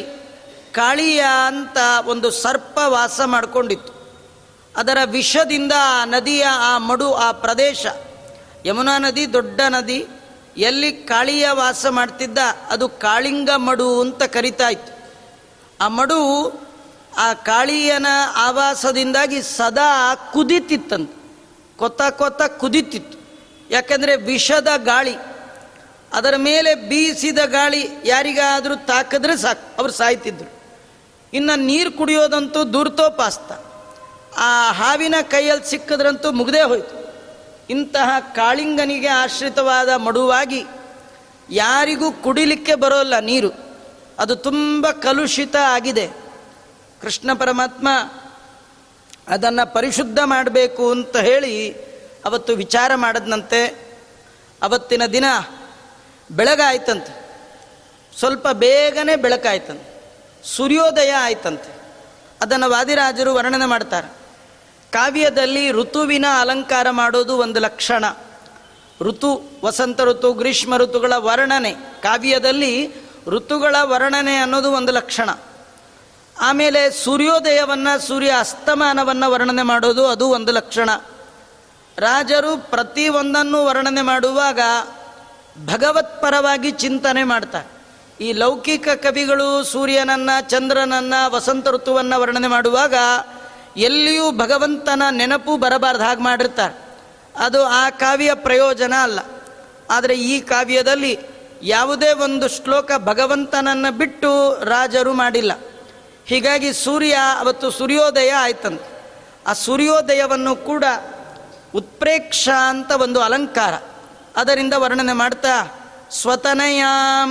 ಕಾಳಿಯ ಅಂತ ಒಂದು ಸರ್ಪ ವಾಸ ಮಾಡಿಕೊಂಡಿತ್ತು. ಅದರ ವಿಷದಿಂದ ಆ ನದಿಯ ಆ ಮಡು, ಆ ಪ್ರದೇಶ, ಯಮುನಾ ನದಿ ದೊಡ್ಡ ನದಿ, ಎಲ್ಲಿ ಕಾಳಿಯ ವಾಸ ಮಾಡ್ತಿದ್ದ ಅದು ಕಾಳಿಂಗ ಮಡು ಅಂತ ಕರಿತಾ ಇತ್ತು. ಆ ಮಡು ಆ ಕಾಳಿಯನ ಆವಾಸದಿಂದಾಗಿ ಸದಾ ಕುದಿತಿತ್ತಂತೆ, ಕೊತ ಕುದಿತಿತ್ತು. ಯಾಕಂದರೆ ವಿಷದ ಗಾಳಿ, ಅದರ ಮೇಲೆ ಬೀಸಿದ ಗಾಳಿ ಯಾರಿಗಾದರೂ ತಾಕಿದ್ರೆ ಸಾಕು, ಅವರು ಸಾಯ್ತಿದ್ರು. ಇನ್ನು ನೀರು ಕುಡಿಯೋದಂತೂ ದೂರ್ತೋಪಾಸ್ತ, ಆ ಹಾವಿನ ಕೈಯಲ್ಲಿ ಸಿಕ್ಕಿದ್ರಂತೂ ಮುಗದೇ ಹೋಯಿತು. ಇಂತಹ ಕಾಳಿಂಗನಿಗೆ ಆಶ್ರಿತವಾದ ಮಡುವಾಗಿ ಯಾರಿಗೂ ಕುಡಿಲಿಕ್ಕೆ ಬರೋಲ್ಲ ನೀರು, ಅದು ತುಂಬ ಕಲುಷಿತ ಆಗಿದೆ. ಕೃಷ್ಣ ಪರಮಾತ್ಮ ಅದನ್ನು ಪರಿಶುದ್ಧ ಮಾಡಬೇಕು ಅಂತ ಹೇಳಿ ಅವತ್ತು ವಿಚಾರ ಮಾಡಿದ್ನಂತೆ. ಅವತ್ತಿನ ದಿನ ಬೆಳಗಾಯ್ತಂತೆ, ಸ್ವಲ್ಪ ಬೇಗನೆ ಬೆಳಕಾಯ್ತಂತೆ, ಸೂರ್ಯೋದಯ ಆಯ್ತಂತೆ. ಅದನ್ನು ವಾದಿರಾಜರು ವರ್ಣನೆ ಮಾಡ್ತಾರೆ. ಕಾವ್ಯದಲ್ಲಿ ಋತುವಿನ ಅಲಂಕಾರ ಮಾಡೋದು ಒಂದು ಲಕ್ಷಣ. ಋತು, ವಸಂತ ಋತು, ಗ್ರೀಷ್ಮ ಋತುಗಳ ವರ್ಣನೆ ಕಾವ್ಯದಲ್ಲಿ, ಋತುಗಳ ವರ್ಣನೆ ಅನ್ನೋದು ಒಂದು ಲಕ್ಷಣ. ಆಮೇಲೆ ಸೂರ್ಯೋದಯವನ್ನು, ಸೂರ್ಯ ಅಸ್ತಮಾನವನ್ನು ವರ್ಣನೆ ಮಾಡೋದು ಅದು ಒಂದು ಲಕ್ಷಣ. ರಾಜರು ಪ್ರತಿಯೊಂದನ್ನು ವರ್ಣನೆ ಮಾಡುವಾಗ ಭಗವತ್ಪರವಾಗಿ ಚಿಂತನೆ ಮಾಡ್ತಾರೆ. ಈ ಲೌಕಿಕ ಕವಿಗಳು ಸೂರ್ಯನನ್ನು, ಚಂದ್ರನನ್ನು, ವಸಂತ ಋತುವನ್ನು ವರ್ಣನೆ ಮಾಡುವಾಗ ಎಲ್ಲಿಯೂ ಭಗವಂತನ ನೆನಪು ಬರಬಾರ್ದು ಹಾಗೆ ಮಾಡಿರ್ತಾರೆ. ಅದು ಆ ಕಾವ್ಯ ಪ್ರಯೋಜನ ಅಲ್ಲ. ಆದರೆ ಈ ಕಾವ್ಯದಲ್ಲಿ ಯಾವುದೇ ಒಂದು ಶ್ಲೋಕ ಭಗವಂತನನ್ನು ಬಿಟ್ಟು ರಾಜರು ಮಾಡಿಲ್ಲ. ಹೀಗಾಗಿ ಸೂರ್ಯ ಅವತ್ತು ಸೂರ್ಯೋದಯ ಆಯ್ತಂತೆ. ಆ ಸೂರ್ಯೋದಯವನ್ನು ಕೂಡ ಉತ್ಪ್ರೇಕ್ಷ ಅಂತ ಒಂದು ಅಲಂಕಾರ, ಅದರಿಂದ ವರ್ಣನೆ ಮಾಡ್ತಾ ಸ್ವತನಯಾಂ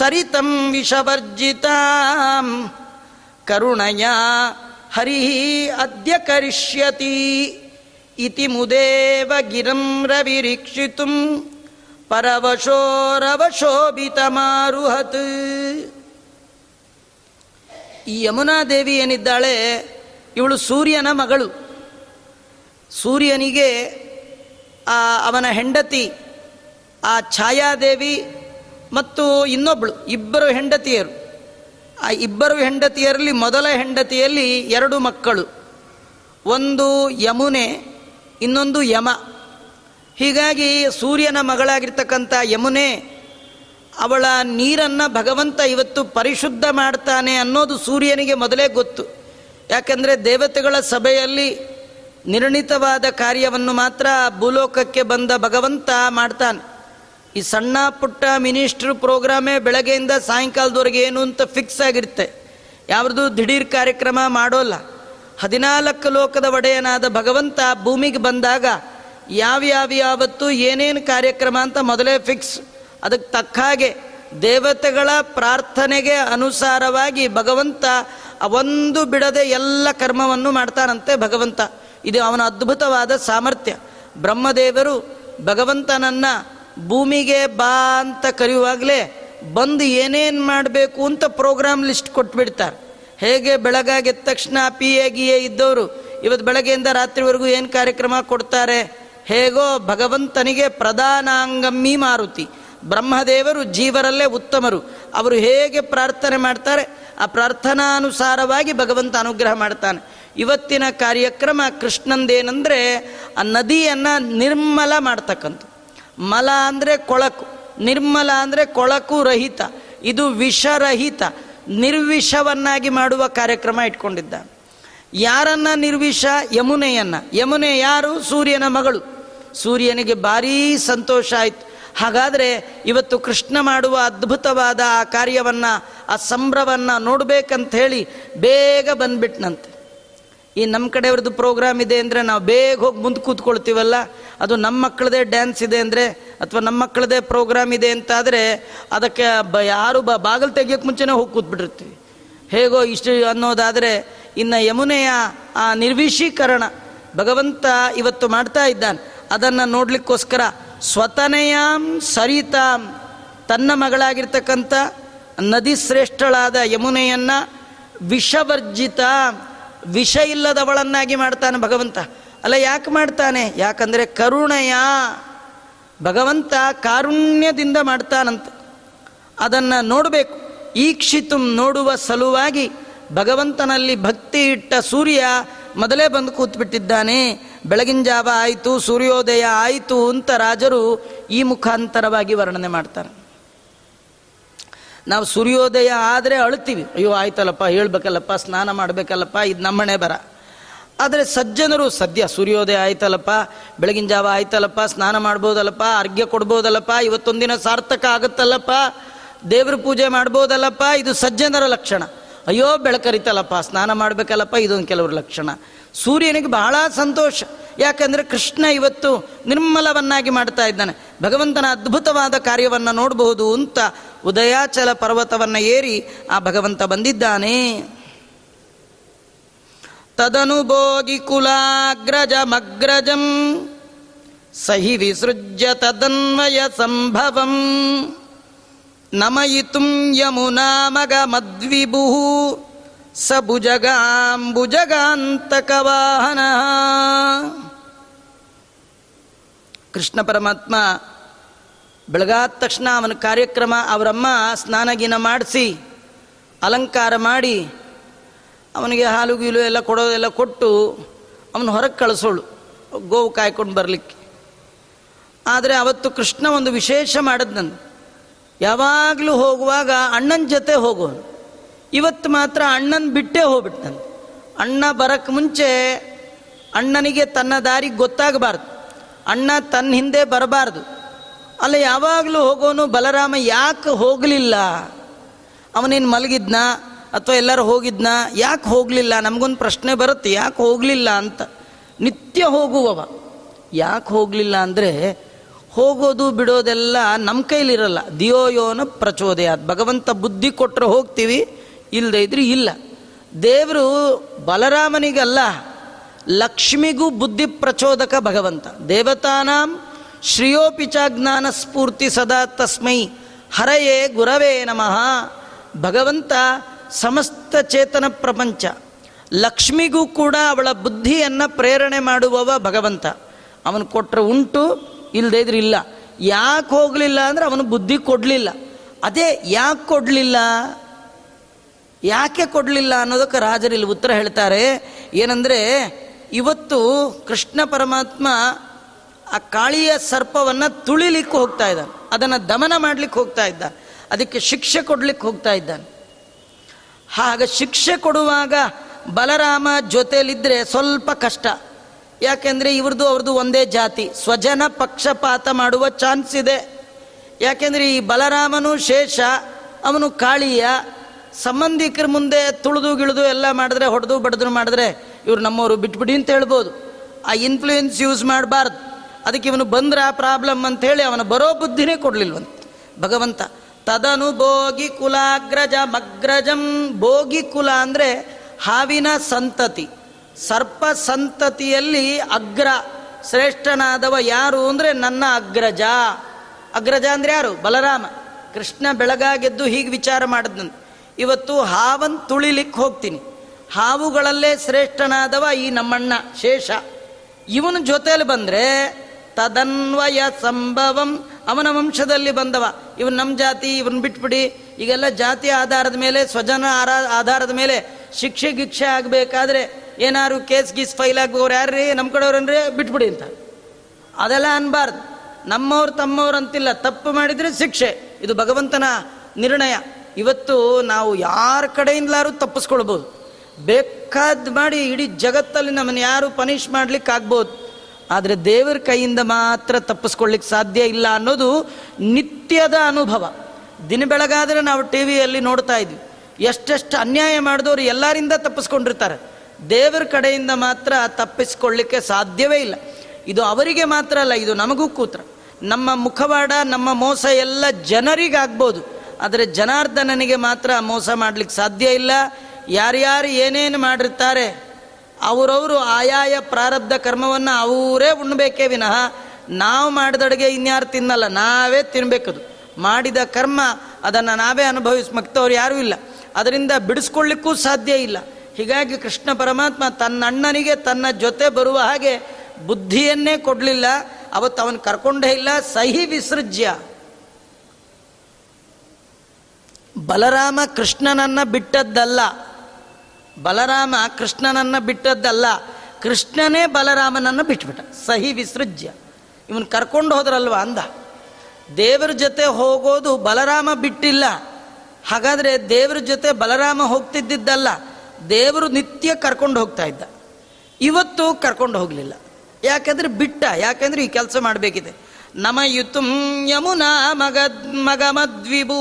ಸರಿತಂ ವಿಷವರ್ಜಿತಾಂ ಕರುಣಯ ಹರಿ ಅದ್ಯ ಕರಿಷ್ಯತಿ ಇತಿ ಮುದೇವ ಗಿರಂ ರವಿರೀಕ್ಷಿತುಂ ಪರವಶೋ ರವಶೋಭಿತ ಮಾರುಹತ್. ಈ ಯಮುನಾದೇವಿ ಏನಿದ್ದಾಳೆ, ಇವಳು ಸೂರ್ಯನ ಮಗಳು. ಸೂರ್ಯನಿಗೆ ಅವನ ಹೆಂಡತಿ ಆ ಛಾಯಾದೇವಿ ಮತ್ತು ಇನ್ನೊಬ್ಬಳು, ಇಬ್ಬರು ಹೆಂಡತಿಯರು. ಆ ಇಬ್ಬರು ಹೆಂಡತಿಯರಲ್ಲಿ ಮೊದಲ ಹೆಂಡತಿಯಲ್ಲಿ ಎರಡು ಮಕ್ಕಳು, ಒಂದು ಯಮುನೆ, ಇನ್ನೊಂದು ಯಮ. ಹೀಗಾಗಿ ಸೂರ್ಯನ ಮಗಳಾಗಿರ್ತಕ್ಕಂಥ ಯಮುನೆ, ಅವಳ ನೀರನ್ನು ಭಗವಂತ ಇವತ್ತು ಪರಿಶುದ್ಧ ಮಾಡ್ತಾನೆ ಅನ್ನೋದು ಸೂರ್ಯನಿಗೆ ಮೊದಲೇ ಗೊತ್ತು. ಯಾಕಂದರೆ ದೇವತೆಗಳ ಸಭೆಯಲ್ಲಿ ನಿರ್ಣಿತವಾದ ಕಾರ್ಯವನ್ನು ಮಾತ್ರ ಭೂಲೋಕಕ್ಕೆ ಬಂದ ಭಗವಂತ ಮಾಡ್ತಾನೆ. ಈ ಸಣ್ಣ ಪುಟ್ಟ ಮಿನಿಸ್ಟ್ರ್ ಪ್ರೋಗ್ರಾಮೇ ಬೆಳಗ್ಗೆಯಿಂದ ಸಾಯಂಕಾಲದವರೆಗೆ ಏನು ಅಂತ ಫಿಕ್ಸ್ ಆಗಿರುತ್ತೆ. ಯಾರ್ದು ದಿಢೀರ್ ಕಾರ್ಯಕ್ರಮ ಮಾಡೋಲ್ಲ. 14 ಲೋಕದ ಒಡೆಯನಾದ ಭಗವಂತ ಭೂಮಿಗೆ ಬಂದಾಗ ಯಾವತ್ತು ಏನೇನು ಕಾರ್ಯಕ್ರಮ ಅಂತ ಮೊದಲೇ ಫಿಕ್ಸ್. ಅದಕ್ಕೆ ತಕ್ಕ ಹಾಗೆ ದೇವತೆಗಳ ಪ್ರಾರ್ಥನೆಗೆ ಅನುಸಾರವಾಗಿ ಭಗವಂತ ಒಂದು ಬಿಡದೆ ಎಲ್ಲ ಕರ್ಮವನ್ನು ಮಾಡ್ತಾನಂತೆ ಭಗವಂತ. ಇದು ಅವನ ಅದ್ಭುತವಾದ ಸಾಮರ್ಥ್ಯ. ಬ್ರಹ್ಮದೇವರು ಭಗವಂತನನ್ನು ಭೂಮಿಗೆ ಬಾ ಅಂತ ಕರೆಯುವಾಗಲೇ ಬಂದು ಏನೇನು ಮಾಡಬೇಕು ಅಂತ ಪ್ರೋಗ್ರಾಮ್ ಲಿಸ್ಟ್ ಕೊಟ್ಬಿಡ್ತಾರೆ. ಹೇಗೆ ಬೆಳಗಾಗಿದ್ದ ತಕ್ಷಣ ಪಿಎ ಇದ್ದವರು ಇವತ್ತು ಬೆಳಗ್ಗೆಯಿಂದ ರಾತ್ರಿವರೆಗೂ ಏನು ಕಾರ್ಯಕ್ರಮ ಕೊಡ್ತಾರೆ, ಹೇಗೋ ಭಗವಂತನಿಗೆ ಪ್ರಧಾನಾಂಗಮ್ಮಿ ಮಾರುತಿ, ಬ್ರಹ್ಮದೇವರು ಜೀವರಲ್ಲೇ ಉತ್ತಮರು. ಅವರು ಹೇಗೆ ಪ್ರಾರ್ಥನೆ ಮಾಡ್ತಾರೆ ಆ ಪ್ರಾರ್ಥನಾನುಸಾರವಾಗಿ ಭಗವಂತ ಅನುಗ್ರಹ ಮಾಡ್ತಾನೆ. ಇವತ್ತಿನ ಕಾರ್ಯಕ್ರಮ ಕೃಷ್ಣಂದೇನೆಂದರೆ ಆ ನದಿಯನ್ನು ನಿರ್ಮಲ ಮಾಡ್ತಕ್ಕಂಥ. ಮಲ ಅಂದರೆ ಕೊಳಕು, ನಿರ್ಮಲ ಅಂದರೆ ಕೊಳಕು ರಹಿತ, ಇದು ವಿಷರಹಿತ, ನಿರ್ವಿಷವನ್ನಾಗಿ ಮಾಡುವ ಕಾರ್ಯಕ್ರಮ ಇಟ್ಕೊಂಡಿದ್ದ. ಯಾರನ್ನು ನಿರ್ವಿಷ? ಯಮುನೆಯನ್ನು. ಯಮುನೆ ಯಾರು? ಸೂರ್ಯನ ಮಗಳು. ಸೂರ್ಯನಿಗೆ ಭಾರೀ ಸಂತೋಷ ಆಯಿತು. ಹಾಗಾದರೆ ಇವತ್ತು ಕೃಷ್ಣ ಮಾಡುವ ಅದ್ಭುತವಾದ ಆ ಕಾರ್ಯವನ್ನು, ಆ ಸಂಭ್ರಮವನ್ನು ನೋಡಬೇಕಂತ ಹೇಳಿ ಬೇಗ ಬಂದುಬಿಟ್ನಂತೆ. ಈ ನಮ್ಮ ಕಡೆಯವ್ರದ್ದು ಪ್ರೋಗ್ರಾಮ್ ಇದೆ ಅಂದರೆ ನಾವು ಬೇಗ ಹೋಗಿ ಮುಂದೆ ಕೂತ್ಕೊಳ್ತೀವಲ್ಲ, ಅದು ನಮ್ಮ ಮಕ್ಕಳದೇ ಡ್ಯಾನ್ಸ್ ಇದೆ ಅಂದರೆ ಅಥವಾ ನಮ್ಮ ಮಕ್ಕಳದೇ ಪ್ರೋಗ್ರಾಮ್ ಇದೆ ಅಂತಾದರೆ ಅದಕ್ಕೆ ಯಾರು ಬಾಗಿಲು ತೆಗಿಯೋಕ್ಕೆ ಮುಂಚೆನೇ ಹೋಗಿ ಕೂತ್ಬಿಟ್ಟಿರ್ತೀವಿ. ಹೇಗೋ ಇಷ್ಟು ಅನ್ನೋದಾದರೆ ಇನ್ನು ಯಮುನೆಯ ಆ ನಿರ್ವಿಷೀಕರಣ ಭಗವಂತ ಇವತ್ತು ಮಾಡ್ತಾ ಇದ್ದಾನೆ. ಅದನ್ನು ನೋಡಲಿಕ್ಕೋಸ್ಕರ ಸ್ವತನೆಯಾಂ ಸರಿತಾಂ, ತನ್ನ ಮಗಳಾಗಿರ್ತಕ್ಕಂಥ ನದಿ ಶ್ರೇಷ್ಠಳಾದ ಯಮುನೆಯನ್ನು ವಿಷವರ್ಜಿತ, ವಿಷ ಇಲ್ಲದವಳನ್ನಾಗಿ ಮಾಡ್ತಾನೆ ಭಗವಂತ. ಅಲ್ಲ, ಯಾಕೆ ಮಾಡ್ತಾನೆ? ಯಾಕಂದರೆ ಕರುಣೆಯ ಭಗವಂತ ಕಾರುಣ್ಯದಿಂದ ಮಾಡ್ತಾನಂತ. ಅದನ್ನು ನೋಡಬೇಕು. ಈಕ್ಷಿತು, ನೋಡುವ ಸಲುವಾಗಿ ಭಗವಂತನಲ್ಲಿ ಭಕ್ತಿ ಇಟ್ಟ ಸೂರ್ಯ ಮೊದಲೇ ಬಂದು ಕೂತ್ಬಿಟ್ಟಿದ್ದಾನೆ. ಬೆಳಗಿನ ಜಾವ ಆಯಿತು, ಸೂರ್ಯೋದಯ ಆಯಿತು ಅಂತ ರಾಜರು ಈ ಮುಖಾಂತರವಾಗಿ ವರ್ಣನೆ ಮಾಡ್ತಾರೆ. ನಾವು ಸೂರ್ಯೋದಯ ಆದರೆ ಅಳ್ತೀವಿ, ಅಯ್ಯೋ ಆಯ್ತಲ್ಲಪ್ಪ, ಹೇಳ್ಬೇಕಲ್ಲಪ್ಪ, ಸ್ನಾನ ಮಾಡಬೇಕಲ್ಲಪ್ಪ, ಇದು ನಮ್ಮನೆ ಬರ. ಆದರೆ ಸಜ್ಜನರು ಸದ್ಯ ಸೂರ್ಯೋದಯ ಆಯ್ತಲ್ಲಪ್ಪ, ಬೆಳಗಿನ ಜಾವ ಆಯ್ತಲ್ಲಪ್ಪ, ಸ್ನಾನ ಮಾಡ್ಬೋದಲ್ಲಪ್ಪ, ಅರ್ಘ್ಯ ಕೊಡ್ಬೋದಲ್ಲಪ್ಪ, ಇವತ್ತೊಂದಿನ ಸಾರ್ಥಕ ಆಗುತ್ತಲ್ಲಪ್ಪ, ದೇವ್ರ ಪೂಜೆ ಮಾಡ್ಬೋದಲ್ಲಪ್ಪ, ಇದು ಸಜ್ಜನರ ಲಕ್ಷಣ. ಅಯ್ಯೋ ಬೆಳಕರಿತಲ್ಲಪ್ಪ, ಸ್ನಾನ ಮಾಡಬೇಕಲ್ಲಪ್ಪ, ಇದೊಂದು ಕೆಲವ್ರ ಲಕ್ಷಣ. ಸೂರ್ಯನಿಗೆ ಬಹಳ ಸಂತೋಷ. ಯಾಕಂದರೆ ಕೃಷ್ಣ ಇವತ್ತು ನಿರ್ಮಲವನ್ನಾಗಿ ಮಾಡ್ತಾ ಇದ್ದಾನೆ. ಭಗವಂತನ ಅದ್ಭುತವಾದ ಕಾರ್ಯವನ್ನು ನೋಡಬಹುದು ಅಂತ ಉದಯಾಚಲ ಪರ್ವತವನ್ನು ಏರಿ ಆ ಭಗವಂತ ಬಂದಿದ್ದಾನೆ. ತದನುಭೋಗಿ ಕುಲಾಗ್ರಜಮಗ್ರಜಂ ಸಹಿ ವಿಸೃಜ್ಯ ತದನ್ವಯ ಸಂಭವಂ ನಮಯಿತುಂ ಯಮುನಾಮಗಮದ್ವಿಭು ಸ ಭುಜಗಾಂಬುಜಗಾಂತಕವಾಹನ. ಕೃಷ್ಣ ಪರಮಾತ್ಮ ಬೆಳಗಾದ ತಕ್ಷಣ ಅವನ ಕಾರ್ಯಕ್ರಮ, ಅವರಮ್ಮ ಸ್ನಾನಗಿನ ಮಾಡಿಸಿ ಅಲಂಕಾರ ಮಾಡಿ ಅವನಿಗೆ ಹಾಲು ಗೀಲು ಎಲ್ಲ ಕೊಡೋದೆಲ್ಲ ಕೊಟ್ಟು ಅವನು ಹೊರಗೆ ಕಳಿಸೋಳು ಗೋವು ಕಾಯ್ಕೊಂಡು ಬರಲಿಕ್ಕೆ. ಆದರೆ ಅವತ್ತು ಕೃಷ್ಣ ಒಂದು ವಿಶೇಷ ಮಾಡಿದ್ನಂದು, ಯಾವಾಗಲೂ ಹೋಗುವಾಗ ಅಣ್ಣನ ಜೊತೆ ಹೋಗೋನು, ಇವತ್ತು ಮಾತ್ರ ಅಣ್ಣನ ಬಿಟ್ಟೇ ಹೋಗ್ಬಿಟ್ಟನಂತೆ. ಅಣ್ಣ ಬರಕ್ಕೆ ಮುಂಚೆ ಅಣ್ಣನಿಗೆ ತನ್ನ ದಾರಿ ಗೊತ್ತಾಗಬಾರ್ದು, ಅಣ್ಣ ತನ್ನ ಹಿಂದೆ ಬರಬಾರ್ದು. ಅಲ್ಲ, ಯಾವಾಗಲೂ ಹೋಗೋನು ಬಲರಾಮ ಯಾಕೆ ಹೋಗಲಿಲ್ಲ? ಅವನೇನು ಮಲಗಿದ್ನ ಅಥವಾ ಎಲ್ಲರೂ ಹೋಗಿದ್ನ? ಯಾಕೆ ಹೋಗಲಿಲ್ಲ? ನಮಗೊಂದು ಪ್ರಶ್ನೆ ಬರುತ್ತೆ, ಯಾಕೆ ಹೋಗಲಿಲ್ಲ ಅಂತ. ನಿತ್ಯ ಹೋಗುವವ ಯಾಕೆ ಹೋಗಲಿಲ್ಲ ಅಂದರೆ ಹೋಗೋದು ಬಿಡೋದೆಲ್ಲ ನಮ್ಮ ಕೈಲಿರಲ್ಲ. ದಿಯೋಯೋನ ಪ್ರಚೋದಯ, ಭಗವಂತ ಬುದ್ಧಿ ಕೊಟ್ಟರೆ ಹೋಗ್ತೀವಿ, ಇಲ್ಲದೆ ಇದ್ರೆ ಇಲ್ಲ. ದೇವರು ಬಲರಾಮನಿಗಲ್ಲ, ಲಕ್ಷ್ಮಿಗೂ ಬುದ್ಧಿ ಪ್ರಚೋದಕ ಭಗವಂತ. ದೇವತಾನಾಂ ಶ್ರೇಯೋಪಿಚಾಜ್ಞಾನ ಸ್ಫೂರ್ತಿ ಸದಾ ತಸ್ಮೈ ಹರಯೇ ಗುರವೇ ನಮಃ. ಭಗವಂತ ಸಮಸ್ತ ಚೇತನ ಪ್ರಪಂಚ, ಲಕ್ಷ್ಮಿಗೂ ಕೂಡ ಅವಳ ಬುದ್ಧಿಯನ್ನು ಪ್ರೇರಣೆ ಮಾಡುವವ ಭಗವಂತ. ಅವನು ಕೊಟ್ಟರೆ ಉಂಟು, ಇಲ್ಲದೇ ಇದ್ರೆ ಇಲ್ಲ. ಯಾಕೆ ಹೋಗಲಿಲ್ಲ ಅಂದರೆ ಅವನು ಬುದ್ಧಿ ಕೊಡಲಿಲ್ಲ. ಅದೇ ಯಾಕೆ ಕೊಡಲಿಲ್ಲ, ಯಾಕೆ ಕೊಡಲಿಲ್ಲ ಅನ್ನೋದಕ್ಕೆ ರಾಜರಲ್ಲಿ ಉತ್ತರ ಹೇಳ್ತಾರೆ. ಏನಂದರೆ ಇವತ್ತು ಕೃಷ್ಣ ಪರಮಾತ್ಮ ಆ ಕಾಳಿಯ ಸರ್ಪವನ್ನು ತುಳಿಲಿಕ್ಕೆ ಹೋಗ್ತಾ ಇದ್ದಾನೆ, ಅದನ್ನು ದಮನ ಮಾಡಲಿಕ್ಕೆ ಹೋಗ್ತಾ ಇದ್ದಾನೆ, ಅದಕ್ಕೆ ಶಿಕ್ಷೆ ಕೊಡಲಿಕ್ಕೆ ಹೋಗ್ತಾ ಇದ್ದಾನೆ. ಹಾಗೆ ಶಿಕ್ಷೆ ಕೊಡುವಾಗ ಬಲರಾಮ ಜೊತೆಯಲ್ಲಿದ್ದರೆ ಸ್ವಲ್ಪ ಕಷ್ಟ. ಯಾಕೆಂದರೆ ಇವ್ರದ್ದು ಅವ್ರದ್ದು ಒಂದೇ ಜಾತಿ, ಸ್ವಜನ ಪಕ್ಷಪಾತ ಮಾಡುವ ಚಾನ್ಸ್ ಇದೆ. ಯಾಕೆಂದರೆ ಈ ಬಲರಾಮನು ಶೇಷ, ಅವನು ಕಾಳಿಯ. ಸಂಬಂಧಿಕರ ಮುಂದೆ ತುಳಿದು ಗಿಳಿದು ಎಲ್ಲ ಮಾಡಿದ್ರೆ, ಹೊಡೆದು ಬಡ್ದು ಮಾಡಿದ್ರೆ ಇವ್ರು ನಮ್ಮವರು, ಬಿಟ್ಬಿಡಿ ಅಂತ ಹೇಳ್ಬೋದು. ಆ ಇನ್ಫ್ಲೂಯೆನ್ಸ್ ಯೂಸ್ ಮಾಡಬಾರ್ದು. ಅದಕ್ಕೆ ಇವನು ಬಂದ್ರೆ ಆ ಪ್ರಾಬ್ಲಮ್ ಅಂಥೇಳಿ ಅವನು ಬರೋ ಬುದ್ಧಿನೇ ಕೊಡಲಿಲ್ವಂತ ಭಗವಂತ. ತದನು ಭೋಗಿ ಕುಲಾಗ್ರಜ ಮಗ್ರಜಂ. ಭೋಗಿ ಕುಲ ಅಂದರೆ ಹಾವಿನ ಸಂತತಿ, ಸರ್ಪ ಸಂತತಿಯಲ್ಲಿ ಅಗ್ರ ಶ್ರೇಷ್ಠನಾದವ ಯಾರು ಅಂದರೆ ನನ್ನ ಅಗ್ರಜ. ಅಗ್ರಜ ಅಂದರೆ ಯಾರು? ಬಲರಾಮ. ಕೃಷ್ಣ ಬೆಳಗಾಗೆದ್ದು ಹೀಗೆ ವಿಚಾರ ಮಾಡಿದ್ನಂತೆ, ಇವತ್ತು ಹಾವನ್ನು ತುಳಿಲಿಕ್ಕೆ ಹೋಗ್ತೀನಿ, ಹಾವುಗಳಲ್ಲೇ ಶ್ರೇಷ್ಠನಾದವ ಈ ನಮ್ಮಣ್ಣ ಶೇಷ, ಇವನ ಜೊತೆಯಲ್ಲಿ ಬಂದರೆ ತದನ್ವಯ ಸಂಭವಂ, ಅವನ ವಂಶದಲ್ಲಿ ಬಂದವ, ಇವನು ನಮ್ಮ ಜಾತಿ, ಇವನು ಬಿಟ್ಬಿಡಿ. ಈಗೆಲ್ಲ ಜಾತಿ ಆಧಾರದ ಮೇಲೆ, ಸ್ವಜನ ಆಧಾರದ ಮೇಲೆ ಶಿಕ್ಷೆ ಗಿಕ್ಷೆ ಆಗಬೇಕಾದ್ರೆ ಏನಾರು ಕೇಸ್ ಗೀಸ್ ಫೈಲ್ ಆಗುವವ್ರು ಯಾರ್ರೀ ನಮ್ಮ ಕಡೆಯವ್ರನ್ರಿ ಬಿಟ್ಬಿಡಿ ಅಂತ. ಅದೆಲ್ಲ ಅನ್ಬಾರ್ದು. ನಮ್ಮವ್ರು ತಮ್ಮವ್ರು ಅಂತಿಲ್ಲ, ತಪ್ಪು ಮಾಡಿದರೆ ಶಿಕ್ಷೆ, ಇದು ಭಗವಂತನ ನಿರ್ಣಯ. ಇವತ್ತು ನಾವು ಯಾರ ಕಡೆಯಿಂದಲಾರು ತಪ್ಪಿಸ್ಕೊಳ್ಬೋದು, ಬೇಕಾದ ಮಾಡಿ ಇಡೀ ಜಗತ್ತಲ್ಲಿ ನಮ್ಮನ್ನು ಯಾರು ಪನಿಷ್ ಮಾಡಲಿಕ್ಕಾಗ್ಬೋದು, ಆದರೆ ದೇವರ ಕೈಯಿಂದ ಮಾತ್ರ ತಪ್ಪಿಸ್ಕೊಳ್ಳಿಕ್ಕೆ ಸಾಧ್ಯ ಇಲ್ಲ ಅನ್ನೋದು ನಿತ್ಯದ ಅನುಭವ. ದಿನ ಬೆಳಗಾದರೆ ನಾವು ಟಿ ವಿಯಲ್ಲಿ ನೋಡ್ತಾ ಇದ್ವಿ, ಎಷ್ಟೆಷ್ಟು ಅನ್ಯಾಯ ಮಾಡಿದವರು ಎಲ್ಲರಿಂದ ತಪ್ಪಿಸ್ಕೊಂಡಿರ್ತಾರೆ, ದೇವರ ಕಡೆಯಿಂದ ಮಾತ್ರ ತಪ್ಪಿಸ್ಕೊಳ್ಳಿಕ್ಕೆ ಸಾಧ್ಯವೇ ಇಲ್ಲ. ಇದು ಅವರಿಗೆ ಮಾತ್ರ ಅಲ್ಲ, ಇದು ನಮಗೂ ಕೂತ್ರ. ನಮ್ಮ ಮುಖವಾಡ, ನಮ್ಮ ಮೋಸ ಎಲ್ಲ ಜನರಿಗಾಗ್ಬೋದು, ಆದರೆ ಜನಾರ್ದನನಿಗೆ ಮಾತ್ರ ಮೋಸ ಮಾಡಲಿಕ್ಕೆ ಸಾಧ್ಯ ಇಲ್ಲ. ಯಾರ್ಯಾರು ಏನೇನು ಮಾಡಿರ್ತಾರೆ ಅವರವರು ಆಯಾಯ ಪ್ರಾರಬ್ಧ ಕರ್ಮವನ್ನು ಅವರೇ ಉಣ್ಣಬೇಕೇ ವಿನಃ ನಾವು ಮಾಡಿದಡುಗೆ ಇನ್ಯಾರು ತಿನ್ನಲ್ಲ, ನಾವೇ ತಿನ್ನಬೇಕದು. ಮಾಡಿದ ಕರ್ಮ ಅದನ್ನು ನಾವೇ ಅನುಭವಿಸ್ಮಕ್ತವ್ರು ಯಾರೂ ಇಲ್ಲ, ಅದರಿಂದ ಬಿಡಿಸ್ಕೊಳ್ಳಿಕ್ಕೂ ಸಾಧ್ಯ ಇಲ್ಲ. ಹೀಗಾಗಿ ಕೃಷ್ಣ ಪರಮಾತ್ಮ ತನ್ನ ಅಣ್ಣನಿಗೆ ತನ್ನ ಜೊತೆ ಬರುವ ಹಾಗೆ ಬುದ್ಧಿಯನ್ನೇ ಕೊಡಲಿಲ್ಲ, ಅವತ್ತು ಅವನು ಕರ್ಕೊಂಡೇ ಇಲ್ಲ. ಸಹಿ ವಿಸೃಜ್ಯ ಬಲರಾಮ ಕೃಷ್ಣನನ್ನು ಬಿಟ್ಟದ್ದಲ್ಲ, ಬಲರಾಮ ಕೃಷ್ಣನನ್ನು ಬಿಟ್ಟದ್ದಲ್ಲ, ಕೃಷ್ಣನೇ ಬಲರಾಮನನ್ನು ಬಿಟ್ಬಿಟ್ಟ. ಸಹಿ ವಿಸೃಜ್ಯ ಇವನು ಕರ್ಕೊಂಡು ಹೋದ್ರಲ್ವ ಅಂದ. ದೇವರ ಜೊತೆ ಹೋಗೋದು ಬಲರಾಮ ಬಿಟ್ಟಿಲ್ಲ, ಹಾಗಾದರೆ ದೇವರ ಜೊತೆ ಬಲರಾಮ ಹೋಗ್ತಿದ್ದಲ್ಲ, ದೇವರು ನಿತ್ಯ ಕರ್ಕೊಂಡು ಹೋಗ್ತಾ ಇದ್ದ. ಇವತ್ತು ಕರ್ಕೊಂಡು ಹೋಗಲಿಲ್ಲ, ಯಾಕೆಂದರೆ ಬಿಟ್ಟ, ಯಾಕೆಂದರೆ ಈ ಕೆಲಸ ಮಾಡಬೇಕಿದೆ. ನಮಯುತುಂ ಯಮುನಾ ಮಗಮದ್ವಿಭು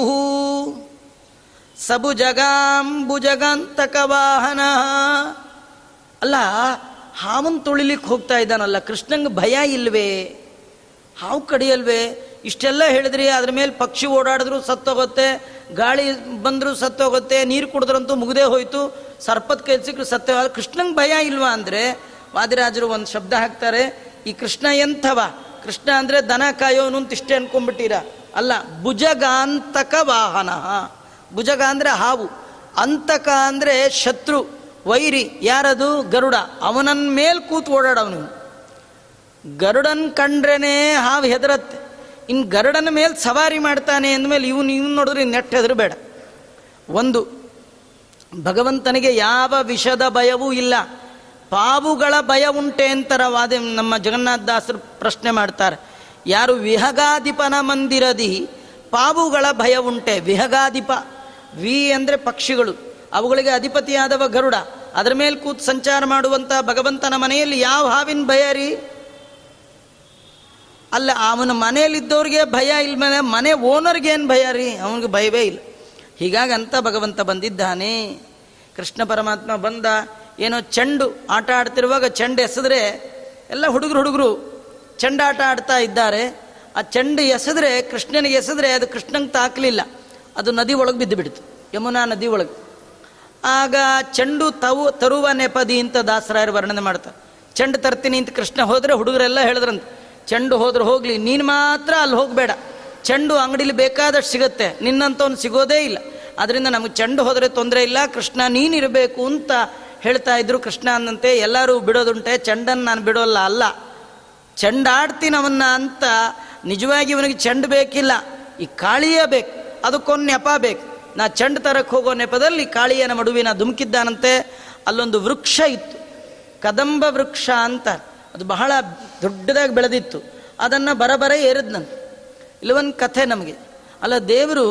ಸಬು ಜಗಾಂಬುಜಗಾಂತಕ ವಾಹನ. ಅಲ್ಲ, ಹಾವನ್ ತೊಳಿಲಿಕ್ಕೆ ಹೋಗ್ತಾ ಇದ್ದಾನಲ್ಲ, ಕೃಷ್ಣಂಗೆ ಭಯ ಇಲ್ವೇ, ಹಾವು ಕಡಿಯಲ್ವೇ? ಇಷ್ಟೆಲ್ಲ ಹೇಳಿದ್ರಿ, ಅದ್ರ ಮೇಲೆ ಪಕ್ಷಿ ಓಡಾಡಿದ್ರು ಸತ್ತೋಗುತ್ತೆ, ಗಾಳಿ ಬಂದರೂ ಸತ್ತೋಗುತ್ತೆ, ನೀರು ಕುಡಿದ್ರಂತೂ ಮುಗದೆ ಹೋಯಿತು, ಸರ್ಪದ ಕೆಲ್ಸಕ್ಕೆ ಸತ್ತೋ. ಕೃಷ್ಣಂಗೆ ಭಯ ಇಲ್ವಾ ಅಂದರೆ ವಾದಿರಾಜರು ಒಂದು ಶಬ್ದ ಹಾಕ್ತಾರೆ, ಈ ಕೃಷ್ಣ ಎಂಥವ? ಕೃಷ್ಣ ಅಂದರೆ ದನ ಕಾಯೋನು ಅಂತ ಇಷ್ಟೇ ಅನ್ಕೊಂಡ್ಬಿಟ್ಟಿರ. ಅಲ್ಲ, ಭುಜಗಾಂತಕ ವಾಹನ. ಭುಜಗ ಅಂದರೆ ಹಾವು, ಅಂತಕ ಅಂದರೆ ಶತ್ರು, ವೈರಿ. ಯಾರದು? ಗರುಡ. ಅವನನ್ ಮೇಲೆ ಕೂತು ಓಡಾಡವನು. ಗರುಡನ್ ಕಂಡ್ರೇ ಹಾವು ಹೆದರತ್ತೆ, ಇನ್ನು ಗರುಡನ ಮೇಲೆ ಸವಾರಿ ಮಾಡ್ತಾನೆ ಅಂದಮೇಲೆ ಇವನು ನೋಡಿದ್ರೆ ನೆಟ್ ಹೆದರಬೇಡ. ಒಂದು, ಭಗವಂತನಿಗೆ ಯಾವ ವಿಷದ ಭಯವೂ ಇಲ್ಲ, ಪಾವುಗಳ ಭಯ ಉಂಟೆ ಅಂತಾರ ವಾದ. ನಮ್ಮ ಜಗನ್ನಾಥದಾಸರು ಪ್ರಶ್ನೆ ಮಾಡ್ತಾರೆ, ಯಾರು ವಿಹಗಾಧಿಪನ ಮಂದಿರದಿ ಪಾವುಗಳ ಭಯ ಉಂಟೆ. ವಿಹಗಾಧಿಪ, ವಿ ಅಂದರೆ ಪಕ್ಷಿಗಳು, ಅವುಗಳಿಗೆ ಅಧಿಪತಿಯಾದವ ಗರುಡ, ಅದರ ಮೇಲೆ ಕೂತು ಸಂಚಾರ ಮಾಡುವಂಥ ಭಗವಂತನ ಮನೆಯಲ್ಲಿ ಯಾವ ಹಾವಿನ ಭಯ ರೀ? ಅಲ್ಲ, ಅವನ ಮನೆಯಲ್ಲಿದ್ದವ್ರಿಗೆ ಭಯ ಇಲ್ಮೇಲೆ ಮನೆ ಓನರ್ಗೇನು ಭಯ ರೀ? ಅವನಿಗೆ ಭಯವೇ ಇಲ್ಲ. ಹೀಗಾಗಿ ಅಂತ ಭಗವಂತ ಬಂದಿದ್ದಾನೆ. ಕೃಷ್ಣ ಪರಮಾತ್ಮ ಬಂದ, ಏನೋ ಚೆಂಡು ಆಟ ಆಡ್ತಿರುವಾಗ ಚೆಂಡು ಎಸೆದ್ರೆ ಎಲ್ಲ ಹುಡುಗರು ಚೆಂಡು ಆಟ ಆಡ್ತಾ ಇದ್ದಾರೆ, ಆ ಚೆಂಡು ಎಸೆದ್ರೆ, ಕೃಷ್ಣನಿಗೆ ಎಸೆದ್ರೆ, ಅದು ಕೃಷ್ಣಂಗೆ ತಾಕಲಿಲ್ಲ, ಅದು ನದಿ ಒಳಗೆ ಬಿದ್ದು ಬಿಡ್ತು, ಯಮುನಾ ನದಿ ಒಳಗೆ. ಆಗ ಚೆಂಡು ತರುವ ನೆಪದಿ ಅಂತ ದಾಸರಾಯರು ವರ್ಣನೆ ಮಾಡ್ತಾರೆ. ಚೆಂಡು ತರ್ತೀನಿ ಅಂತ ಕೃಷ್ಣ ಹೋದರೆ ಹುಡುಗರೆಲ್ಲ ಹೇಳಿದ್ರಂತ, ಚೆಂಡು ಹೋದ್ರೆ ಹೋಗಲಿ, ನೀನು ಮಾತ್ರ ಅಲ್ಲಿ ಹೋಗಬೇಡ, ಚೆಂಡು ಅಂಗಡಿಲಿ ಬೇಕಾದಷ್ಟು ಸಿಗುತ್ತೆ, ನಿನ್ನಂಥವ್ನು ಸಿಗೋದೇ ಇಲ್ಲ, ಅದರಿಂದ ನಮಗೆ ಚೆಂಡು ಹೋದರೆ ತೊಂದರೆ ಇಲ್ಲ, ಕೃಷ್ಣ ನೀನಿರಬೇಕು ಅಂತ ಹೇಳ್ತಾ ಇದ್ರು. ಕೃಷ್ಣ ಅನ್ನಂತೆ ಎಲ್ಲರೂ ಬಿಡೋದುಂಟೆ, ಚೆಂಡನ್ನು ನಾನು ಬಿಡೋಲ್ಲ, ಅಲ್ಲ ಚೆಂಡಾಡ್ತೀನವನ್ನ ಅಂತ. ನಿಜವಾಗಿ ಇವನಿಗೆ ಚೆಂಡು ಬೇಕಿಲ್ಲ, ಈ ಕಾಳಿಯೇ ಬೇಕು, ಅದಕ್ಕೊಂದು ನೆಪ ಬೇಕು. ನಾ ಚೆಂಡು ತರಕ್ಕೆ ಹೋಗೋ ನೆಪದಲ್ಲಿ ಕಾಳಿಯನ ಮಡುವಿನ ಧುಮುಕಿದ್ದಾನಂತೆ. ಅಲ್ಲೊಂದು ವೃಕ್ಷ ಇತ್ತು, ಕದಂಬ ವೃಕ್ಷ ಅಂತ, ಅದು ಬಹಳ ದೊಡ್ಡದಾಗಿ ಬೆಳೆದಿತ್ತು, ಅದನ್ನು ಬರಬರ ಏರಿದ್ನಂತೆ. ಇಲ್ಲೊಂದು ಕಥೆ ನಮಗೆ, ಅಲ್ಲ ದೇವರು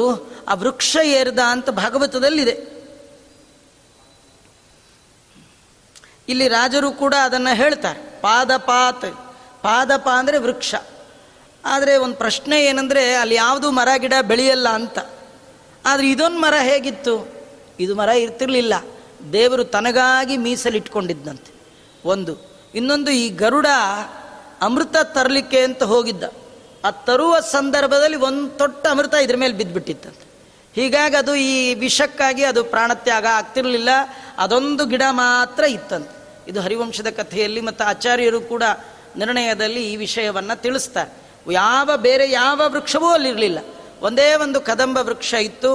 ಆ ವೃಕ್ಷ ಏರಿದ ಅಂತ ಭಾಗವತದಲ್ಲಿದೆ. ಇಲ್ಲಿ ರಾಜರು ಕೂಡ ಅದನ್ನು ಹೇಳ್ತಾರೆ, ಪಾದಪಾತ್. ಪಾದಪ ಅಂದರೆ ವೃಕ್ಷ, ಆದರೆ ಒಂದು ಪ್ರಶ್ನೆ ಏನಂದರೆ ಅಲ್ಲಿ ಯಾವುದು ಮರ ಗಿಡ ಬೆಳೆಯಲ್ಲ ಅಂತ. ಆದರೆ ಇದೊಂದು ಮರ ಹೇಗಿತ್ತು? ಇದು ಮರ ಇರ್ತಿರ್ಲಿಲ್ಲ, ದೇವರು ತನಗಾಗಿ ಮೀಸಲಿಟ್ಕೊಂಡಿದ್ದಂತೆ ಒಂದು. ಇನ್ನೊಂದು, ಈ ಗರುಡ ಅಮೃತ ತರಲಿಕ್ಕೆ ಅಂತ ಹೋಗಿದ್ದ, ಆ ತರುವ ಸಂದರ್ಭದಲ್ಲಿ ಒಂದು ತೊಟ್ಟ ಅಮೃತ ಇದ್ರ ಮೇಲೆ ಬಿದ್ದುಬಿಟ್ಟಿತ್ತಂತೆ. ಹೀಗಾಗಿ ಅದು ಈ ವಿಷಕ್ಕಾಗಿ ಅದು ಪ್ರಾಣತ್ಯಾಗ ಆಗ್ತಿರಲಿಲ್ಲ, ಅದೊಂದು ಗಿಡ ಮಾತ್ರ ಇತ್ತಂತೆ. ಇದು ಹರಿವಂಶದ ಕಥೆಯಲ್ಲಿ ಮತ್ತು ಆಚಾರ್ಯರು ಕೂಡ ನಿರ್ಣಯದಲ್ಲಿ ಈ ವಿಷಯವನ್ನು ತಿಳಿಸ್ತಾರೆ. ಯಾವ ಬೇರೆ ಯಾವ ವೃಕ್ಷವೂ ಅಲ್ಲಿರಲಿಲ್ಲ, ಒಂದೇ ಒಂದು ಕದಂಬ ವೃಕ್ಷ ಇತ್ತು.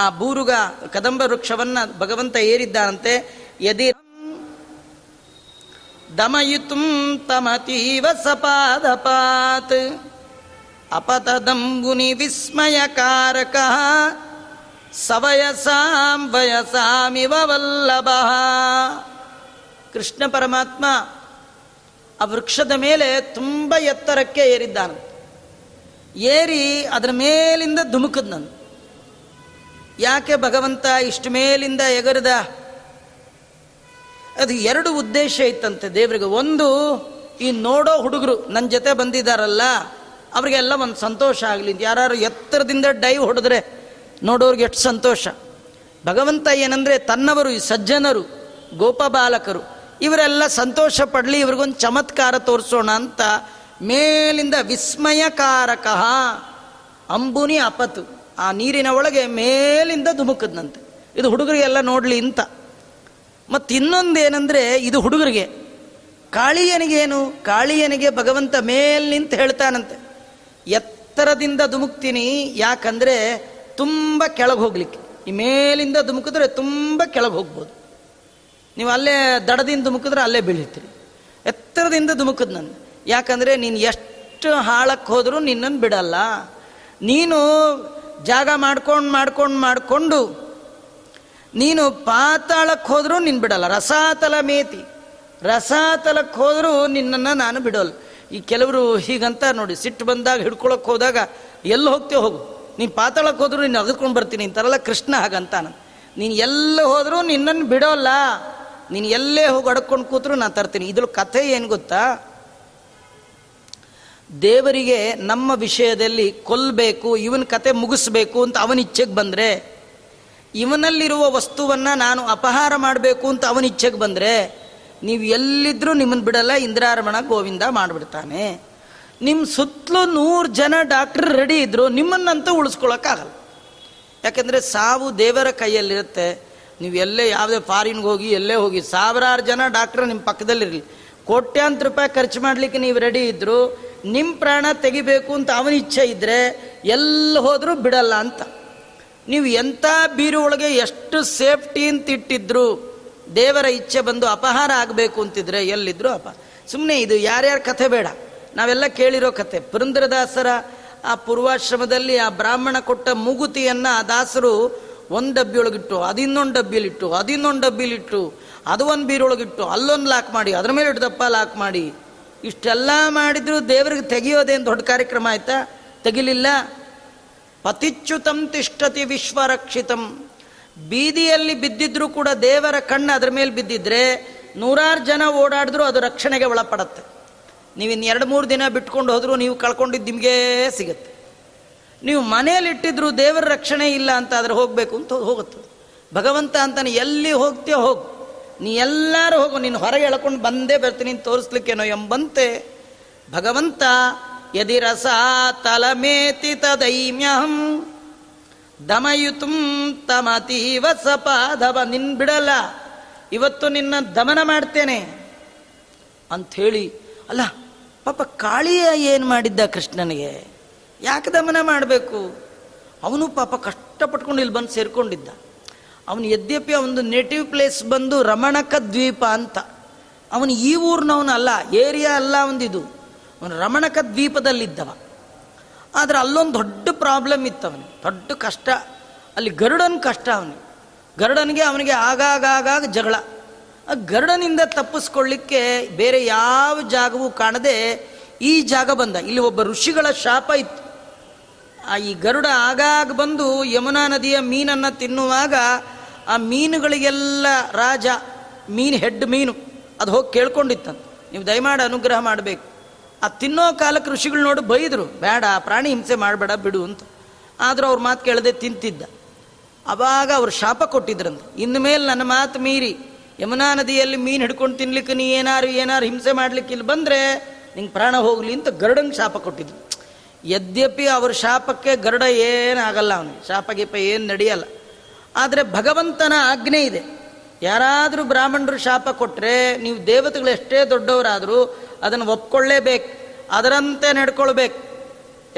ಆ ಬೂರುಗ ಕದಂಬ ವೃಕ್ಷವನ್ನು ಭಗವಂತ ಏರಿದ್ದಾನಂತೆ. ಯದಿ ದಮಯಿತುಂ ತಮತೀವ ಸಪಾದಪಾತ್ ಅಪತದಂಬುನಿ ವಿಸ್ಮಯಕಾರಕ ಸವಯಸಾಂ ವಯಸಾಮಿವ ವಲ್ಲಭ. ಕೃಷ್ಣ ಪರಮಾತ್ಮ ಆ ವೃಕ್ಷದ ಮೇಲೆ ತುಂಬ ಎತ್ತರಕ್ಕೆ ಏರಿದ್ದಾನೆ. ಏರಿ ಅದರ ಮೇಲಿಂದ ಧುಮುಕದ್ ನಾನು. ಯಾಕೆ ಭಗವಂತ ಇಷ್ಟು ಮೇಲಿಂದ ಎಗರದ? ಅದು ಎರಡು ಉದ್ದೇಶ ಇತ್ತಂತೆ ದೇವರಿಗೆ. ಒಂದು, ಈ ನೋಡೋ ಹುಡುಗರು ನನ್ನ ಜೊತೆ ಬಂದಿದ್ದಾರಲ್ಲ ಅವರಿಗೆಲ್ಲ ಒಂದು ಸಂತೋಷ ಆಗಲಿ. ಯಾರು ಎತ್ತರದಿಂದ ಡೈವ್ ಹೊಡೆದ್ರೆ ನೋಡೋರಿಗೆ ಎಷ್ಟು ಸಂತೋಷ. ಭಗವಂತ ಏನಂದರೆ ತನ್ನವರು, ಈ ಸಜ್ಜನರು, ಗೋಪ ಬಾಲಕರು, ಇವರೆಲ್ಲ ಸಂತೋಷ ಪಡಲಿ, ಇವ್ರಿಗೊಂದು ಚಮತ್ಕಾರ ತೋರಿಸೋಣ ಅಂತ ಮೇಲಿಂದ ವಿಸ್ಮಯಕಾರಕ ಅಂಬುನಿ ಅಪತು, ಆ ನೀರಿನ ಒಳಗೆ ಮೇಲಿಂದ ಧುಮುಕದಂತೆ. ಇದು ಹುಡುಗರಿಗೆಲ್ಲ ನೋಡಲಿ ಅಂತ. ಮತ್ತು ಇನ್ನೊಂದೇನೆಂದರೆ, ಇದು ಹುಡುಗರಿಗೆ, ಕಾಳಿಯನಿಗೇನು? ಕಾಳಿಯನಿಗೆ ಭಗವಂತ ಮೇಲ್ ನಿಂತ ಹೇಳ್ತಾನಂತೆ ಎತ್ತರದಿಂದ ಧುಮುಕ್ತೀನಿ, ಯಾಕಂದರೆ ತುಂಬ ಕೆಳಗೆ ಹೋಗ್ಲಿಕ್ಕೆ. ಈ ಮೇಲಿಂದ ಧುಮುಕಿದ್ರೆ ತುಂಬ ಕೆಳಗೆ ಹೋಗ್ಬೋದು, ನೀವು ಅಲ್ಲೇ ದಡದಿಂದ ಧುಮುಕಿದ್ರೆ ಅಲ್ಲೇ ಬೀಳ್ತೀರಿ. ಎತ್ತರದಿಂದ ಧುಮುಕದ್ ನಾನು, ಯಾಕಂದರೆ ನೀನು ಎಷ್ಟು ಹಾಳಕ್ಕೆ ಹೋದರೂ ನಿನ್ನನ್ನು ಬಿಡಲ್ಲ. ನೀನು ಜಾಗ ಮಾಡ್ಕೊಂಡು ನೀನು ಪಾತಾಳಕ್ಕೆ ಹೋದರೂ ನಿನ್ನ ಬಿಡಲ್ಲ. ರಸಾತಲ ಮೇತಿ, ರಸಾತಲಕ್ಕೆ ಹೋದರೂ ನಿನ್ನನ್ನು ನಾನು ಬಿಡೋಲ್ಲ. ಈ ಕೆಲವರು ಹೀಗಂತ ನೋಡಿ, ಸಿಟ್ಟು ಬಂದಾಗ ಹಿಡ್ಕೊಳಕ್ಕೆ ಹೋದಾಗ ಎಲ್ಲಿ ಹೋಗ್ತೇವೆ ಹೋಗು, ನೀನು ಪಾತಾಳಕ್ಕೆ ಹೋದರೂ ನೀನು ಅಗದ್ಕೊಂಡು ಬರ್ತೀನಿ ಅಂತಾರಲ್ಲ. ಕೃಷ್ಣ ಹಾಗಂತಾನ, ನೀನು ಎಲ್ಲ ಹೋದರೂ ನಿನ್ನನ್ನು ಬಿಡೋಲ್ಲ, ನೀನು ಎಲ್ಲೇ ಹೋಗಿ ಅಡಕೊಂಡು ಕೂತ್ರು ನಾನು ತರ್ತೀನಿ. ಇದ್ರ ಕಥೆ ಏನು ಗೊತ್ತಾ? ದೇವರಿಗೆ ನಮ್ಮ ವಿಷಯದಲ್ಲಿ ಕೊಲ್ಲಬೇಕು, ಇವನ ಕತೆ ಮುಗಿಸ್ಬೇಕು ಅಂತ ಅವನ ಇಚ್ಛೆಗೆ ಬಂದರೆ, ಇವನಲ್ಲಿರುವ ವಸ್ತುವನ್ನು ನಾನು ಅಪಹಾರ ಮಾಡಬೇಕು ಅಂತ ಅವನ ಇಚ್ಛೆಗೆ ಬಂದರೆ, ನೀವು ಎಲ್ಲಿದ್ದರೂ ನಿಮ್ಮನ್ನು ಬಿಡಲ್ಲ, ಇಂದ್ರಾರಮಣ ಗೋವಿಂದ ಮಾಡಿಬಿಡ್ತಾನೆ. ನಿಮ್ಮ ಸುತ್ತಲೂ 100 ಜನ ಡಾಕ್ಟ್ರ್ ರೆಡಿ ಇದ್ದರು, ನಿಮ್ಮನ್ನಂತೂ ಉಳಿಸ್ಕೊಳ್ಳೋಕ್ಕಾಗಲ್ಲ. ಯಾಕೆಂದರೆ ಸಾವು ದೇವರ ಕೈಯಲ್ಲಿರುತ್ತೆ. ನೀವು ಎಲ್ಲೇ ಯಾವುದೇ ಫಾರಿನ್ಗೆ ಹೋಗಿ ಎಲ್ಲೇ ಹೋಗಿ 1,000 ಜನ ಡಾಕ್ಟ್ರ್ ನಿಮ್ಮ ಪಕ್ಕದಲ್ಲಿರಲಿ, ಕೋಟ್ಯಾಂತರ ರೂಪಾಯಿ ಖರ್ಚು ಮಾಡಲಿಕ್ಕೆ ನೀವು ರೆಡಿ ಇದ್ದರು, ನಿಮ್ಮ ಪ್ರಾಣ ತೆಗಿಬೇಕು ಅಂತ ಅವನ ಇಚ್ಛೆ ಇದ್ದರೆ ಎಲ್ಲಿ ಹೋದರೂ ಬಿಡಲ್ಲ ಅಂತ. ನೀವು ಎಂಥ ಬೀರು ಒಳಗೆ ಎಷ್ಟು ಸೇಫ್ಟಿ ಅಂತ ಇಟ್ಟಿದ್ರು, ದೇವರ ಇಚ್ಛೆ ಬಂದು ಅಪಹಾರ ಆಗಬೇಕು ಅಂತಿದ್ರೆ ಎಲ್ಲಿದ್ದರೂ ಸುಮ್ಮನೆ ಇದು ಯಾರ್ಯಾರ ಕಥೆ ಬೇಡ, ನಾವೆಲ್ಲ ಕೇಳಿರೋ ಕಥೆ. ಪುರಂದರದಾಸರ ಆ ಪೂರ್ವಾಶ್ರಮದಲ್ಲಿ ಆ ಬ್ರಾಹ್ಮಣ ಕೊಟ್ಟ ಮೂಗುತಿಯನ್ನು ಆ ದಾಸರು ಒಂದು ಡಬ್ಬಿಯೊಳಗಿಟ್ಟು, ಅದಿನ್ನೊಂದು ಡಬ್ಬಿಲಿಟ್ಟು, ಅದು ಒಂದು ಬೀರೊಳಗಿಟ್ಟು, ಅಲ್ಲೊಂದು ಲಾಕ್ ಮಾಡಿ, ಅದ್ರ ಮೇಲೆ ಹಿಡ್ದಪ್ಪ ಲಾಕ್ ಮಾಡಿ, ಇಷ್ಟೆಲ್ಲ ಮಾಡಿದರೂ ದೇವರಿಗೆ ತೆಗಿಯೋದೇನು ದೊಡ್ಡ ಕಾರ್ಯಕ್ರಮ ಆಯಿತಾ? ತೆಗಿಲಿಲ್ಲ. ಪತಿಚ್ಯುತಂ ತಿಷ್ಠತಿ ವಿಶ್ವರಕ್ಷಿತಂ, ಬೀದಿಯಲ್ಲಿ ಬಿದ್ದಿದ್ರೂ ಕೂಡ ದೇವರ ಕಣ್ಣು ಅದ್ರ ಮೇಲೆ ಬಿದ್ದಿದ್ರೆ 100 ಜನ ಓಡಾಡಿದ್ರೂ ಅದು ರಕ್ಷಣೆಗೆ ಒಳಪಡತ್ತೆ. ನೀವಿನ್ನು 2-3 ದಿನ ಬಿಟ್ಕೊಂಡು ಹೋದರೂ ನೀವು ಕಳ್ಕೊಂಡಿದ್ದು ನಿಮಗೇ ಸಿಗುತ್ತೆ. ನೀವು ಮನೆಯಲ್ಲಿಟ್ಟಿದ್ರು ದೇವರ ರಕ್ಷಣೆ ಇಲ್ಲ ಅಂತ ಆದರೆ ಹೋಗಬೇಕು ಅಂತ ಹೋಗುತ್ತೆ. ಭಗವಂತ ಅಂತಾನೆ ಎಲ್ಲಿ ಹೋಗ್ತೀಯೋ ಹೋಗು, ನೀ ಎಲ್ಲರೂ ಹೋಗು, ನೀನು ಹೊರಗೆ ಎಳ್ಕೊಂಡು ಬಂದೇ ಬರ್ತೀನಿ ತೋರಿಸ್ಲಿಕ್ಕೇನೋ ಎಂಬಂತೆ ಭಗವಂತ ಯದಿ ರಸ ತಲಮೇತಿ ತದೈಮ್ಯಹಂ ದಮಯುತುಂ ತಮತೀವ ಸಪಾಧವ, ನಿನ್ನ ಬಿಡಲ್ಲ, ಇವತ್ತು ನಿನ್ನ ದಮನ ಮಾಡ್ತೇನೆ ಅಂಥೇಳಿ. ಅಲ್ಲ ಪಾಪ ಕಾಳಿಯ ಏನು ಮಾಡಿದ್ದ ಕೃಷ್ಣನಿಗೆ? ಯಾಕೆ ದಮನ ಮಾಡಬೇಕು? ಅವನು ಪಾಪ ಕಷ್ಟಪಟ್ಕೊಂಡು ಇಲ್ಲಿ ಬಂದು ಸೇರಿಕೊಂಡಿದ್ದ. ಅವನು ಯದ್ಯಪಿ ಅವನದು ನೇಟಿವ್ ಪ್ಲೇಸ್ ಬಂದು ರಮಣಕ ದ್ವೀಪ ಅಂತ, ಅವನು ಈ ಊರಿನವನು ಅಲ್ಲ, ಏರಿಯಾ ಅಲ್ಲ ಒಂದಿದು, ಅವನು ರಮಣಕ ದ್ವೀಪದಲ್ಲಿದ್ದವ. ಆದರೆ ಅಲ್ಲೊಂದು ದೊಡ್ಡ ಪ್ರಾಬ್ಲಮ್ ಇತ್ತು ಅವನಿಗೆ, ದೊಡ್ಡ ಕಷ್ಟ. ಅಲ್ಲಿ ಗರುಡನ ಕಷ್ಟ ಅವನಿಗೆ. ಅವನಿಗೆ ಆಗಾಗ ಜಗಳ. ಆ ಗರುಡನಿಂದ ತಪ್ಪಿಸ್ಕೊಳ್ಳಿಕ್ಕೆ ಬೇರೆ ಯಾವ ಜಾಗವೂ ಕಾಣದೆ ಈ ಜಾಗ ಬಂದ. ಇಲ್ಲಿ ಒಬ್ಬ ಋಷಿಗಳ ಶಾಪ ಇತ್ತು. ಈ ಗರುಡ ಆಗಾಗ ಬಂದು ಯಮುನಾ ನದಿಯ ಮೀನನ್ನು ತಿನ್ನುವಾಗ ಆ ಮೀನುಗಳಿಗೆಲ್ಲ ರಾಜ ಮೀನು, ಹೆಡ್ ಮೀನು ಅದು ಹೋಗಿ ಕೇಳ್ಕೊಂಡಿತ್ತಂತ, ನೀವು ದಯಮಾಡಿ ಅನುಗ್ರಹ ಮಾಡಬೇಕು. ಆ ತಿನ್ನೋ ಕಾಲಕ್ಕೆ ಋಷಿಗಳು ನೋಡಿ ಬೈದರು, ಬೇಡ ಪ್ರಾಣಿ ಹಿಂಸೆ ಮಾಡಬೇಡ ಬಿಡು ಅಂತ. ಆದರೂ ಅವ್ರ ಮಾತು ಕೇಳದೆ ತಿಂತಿದ್ದ. ಆವಾಗ ಅವ್ರು ಶಾಪ ಕೊಟ್ಟಿದ್ರಂತೆ, ಇನ್ನು ಮೇಲೆ ನನ್ನ ಮಾತು ಮೀರಿ ಯಮುನಾ ನದಿಯಲ್ಲಿ ಮೀನು ಹಿಡ್ಕೊಂಡು ತಿನ್ಲಿಕ್ಕೆ ನೀ ಏನಾರು ಹಿಂಸೆ ಮಾಡಲಿಕ್ಕೆ ಇಲ್ಲಿ ಬಂದರೆ ನಿಂಗೆ ಪ್ರಾಣ ಹೋಗಲಿ ಅಂತ ಗರುಡಂಗೆ ಶಾಪ ಕೊಟ್ಟಿದ್ರು. ಯದ್ಯಪಿ ಅವ್ರ ಶಾಪಕ್ಕೆ ಗರುಡ ಏನಾಗಲ್ಲ, ಅವನಿಗೆ ಶಾಪಗೀಪ ಏನು ನಡೆಯಲ್ಲ. ಆದರೆ ಭಗವಂತನ ಆಜ್ಞೆ ಇದೆ, ಯಾರಾದರೂ ಬ್ರಾಹ್ಮಣರು ಶಾಪ ಕೊಟ್ಟರೆ ನೀವು ದೇವತೆಗಳು ಎಷ್ಟೇ ದೊಡ್ಡವರಾದರೂ ಅದನ್ನು ಒಪ್ಕೊಳ್ಳೇಬೇಕು, ಅದರಂತೆ ನಡ್ಕೊಳ್ಬೇಕು.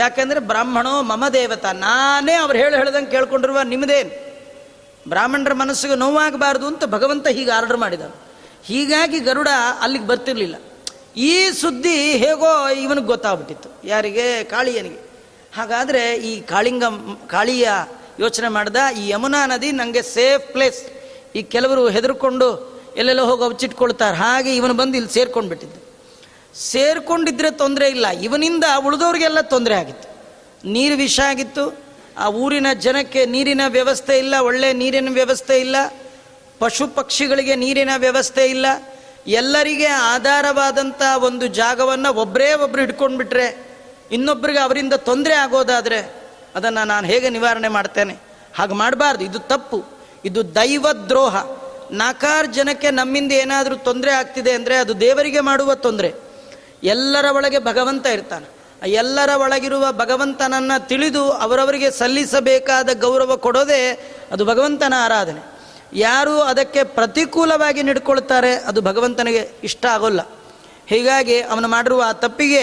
ಯಾಕೆಂದರೆ ಬ್ರಾಹ್ಮಣೋ ಮಮ ದೇವತಾ, ನಾನೇ ಅವ್ರು ಹೇಳ್ದಂಗೆ ಕೇಳ್ಕೊಂಡಿರುವ ನಿಮ್ಮದೇನು, ಬ್ರಾಹ್ಮಣರ ಮನಸ್ಸಿಗೆ ನೋವಾಗಬಾರ್ದು ಅಂತ ಭಗವಂತ ಹೀಗೆ ಆರ್ಡರ್ ಮಾಡಿದನು. ಹೀಗಾಗಿ ಗರುಡ ಅಲ್ಲಿಗೆ ಬರ್ತಿರ್ಲಿಲ್ಲ. ಈ ಸುದ್ದಿ ಹೇಗೋ ಇವನಿಗೆ ಗೊತ್ತಾಗ್ಬಿಟ್ಟಿತ್ತು. ಯಾರಿಗೆ? ಕಾಳಿಯನಿಗೆ. ಹಾಗಾದರೆ ಈ ಕಾಳಿಯ ಯೋಚನೆ ಮಾಡ್ದ, ಈ ಯಮುನಾ ನದಿ ನನಗೆ ಸೇಫ್ ಪ್ಲೇಸ್. ಈ ಕೆಲವರು ಹೆದರ್ಕೊಂಡು ಎಲ್ಲೆಲ್ಲೋ ಹೋಗಿ ಅವಚ್ಚಿಟ್ಕೊಳ್ತಾರೆ. ಹಾಗೆ ಇವನು ಬಂದು ಇಲ್ಲಿ ಸೇರ್ಕೊಂಡ್ಬಿಟ್ಟಿದ್ದ. ಸೇರ್ಕೊಂಡಿದ್ರೆ ತೊಂದರೆ ಇಲ್ಲ, ಇವನಿಂದ ಉಳಿದವ್ರಿಗೆಲ್ಲ ತೊಂದರೆ ಆಗಿತ್ತು. ನೀರು ವಿಷ ಆಗಿತ್ತು, ಆ ಊರಿನ ಜನಕ್ಕೆ ನೀರಿನ ವ್ಯವಸ್ಥೆ ಇಲ್ಲ, ಒಳ್ಳೆಯ ನೀರಿನ ವ್ಯವಸ್ಥೆ ಇಲ್ಲ, ಪಶು ಪಕ್ಷಿಗಳಿಗೆ ನೀರಿನ ವ್ಯವಸ್ಥೆ ಇಲ್ಲ. ಎಲ್ಲರಿಗೆ ಆಧಾರವಾದಂಥ ಒಂದು ಜಾಗವನ್ನು ಒಬ್ಬರೇ ಒಬ್ಬರು ಹಿಡ್ಕೊಂಡ್ಬಿಟ್ರೆ ಇನ್ನೊಬ್ಬರಿಗೆ ಅವರಿಂದ ತೊಂದರೆ ಆಗೋದಾದರೆ ಅದನ್ನು ನಾನು ಹೇಗೆ ನಿವಾರಣೆ ಮಾಡ್ತೇನೆ? ಹಾಗೆ ಮಾಡಬಾರ್ದು, ಇದು ತಪ್ಪು, ಇದು ದೈವದ್ರೋಹ. ನಾಲ್ಕಾರು ಜನಕ್ಕೆ ನಮ್ಮಿಂದ ಏನಾದರೂ ತೊಂದರೆ ಆಗ್ತಿದೆ ಅಂದರೆ ಅದು ದೇವರಿಗೆ ಮಾಡುವ ತೊಂದರೆ. ಎಲ್ಲರ ಒಳಗೆ ಭಗವಂತ ಇರ್ತಾನೆ, ಎಲ್ಲರ ಒಳಗಿರುವ ಭಗವಂತನನ್ನು ತಿಳಿದು ಅವರವರಿಗೆ ಸಲ್ಲಿಸಬೇಕಾದ ಗೌರವ ಕೊಡೋದೇ ಅದು ಭಗವಂತನ ಆರಾಧನೆ. ಯಾರು ಅದಕ್ಕೆ ಪ್ರತಿಕೂಲವಾಗಿ ನಡ್ಕೊಳ್ತಾರೆ ಅದು ಭಗವಂತನಿಗೆ ಇಷ್ಟ ಆಗೋಲ್ಲ. ಹೀಗಾಗಿ ಅವನು ಮಾಡಿರುವ ಆ ತಪ್ಪಿಗೆ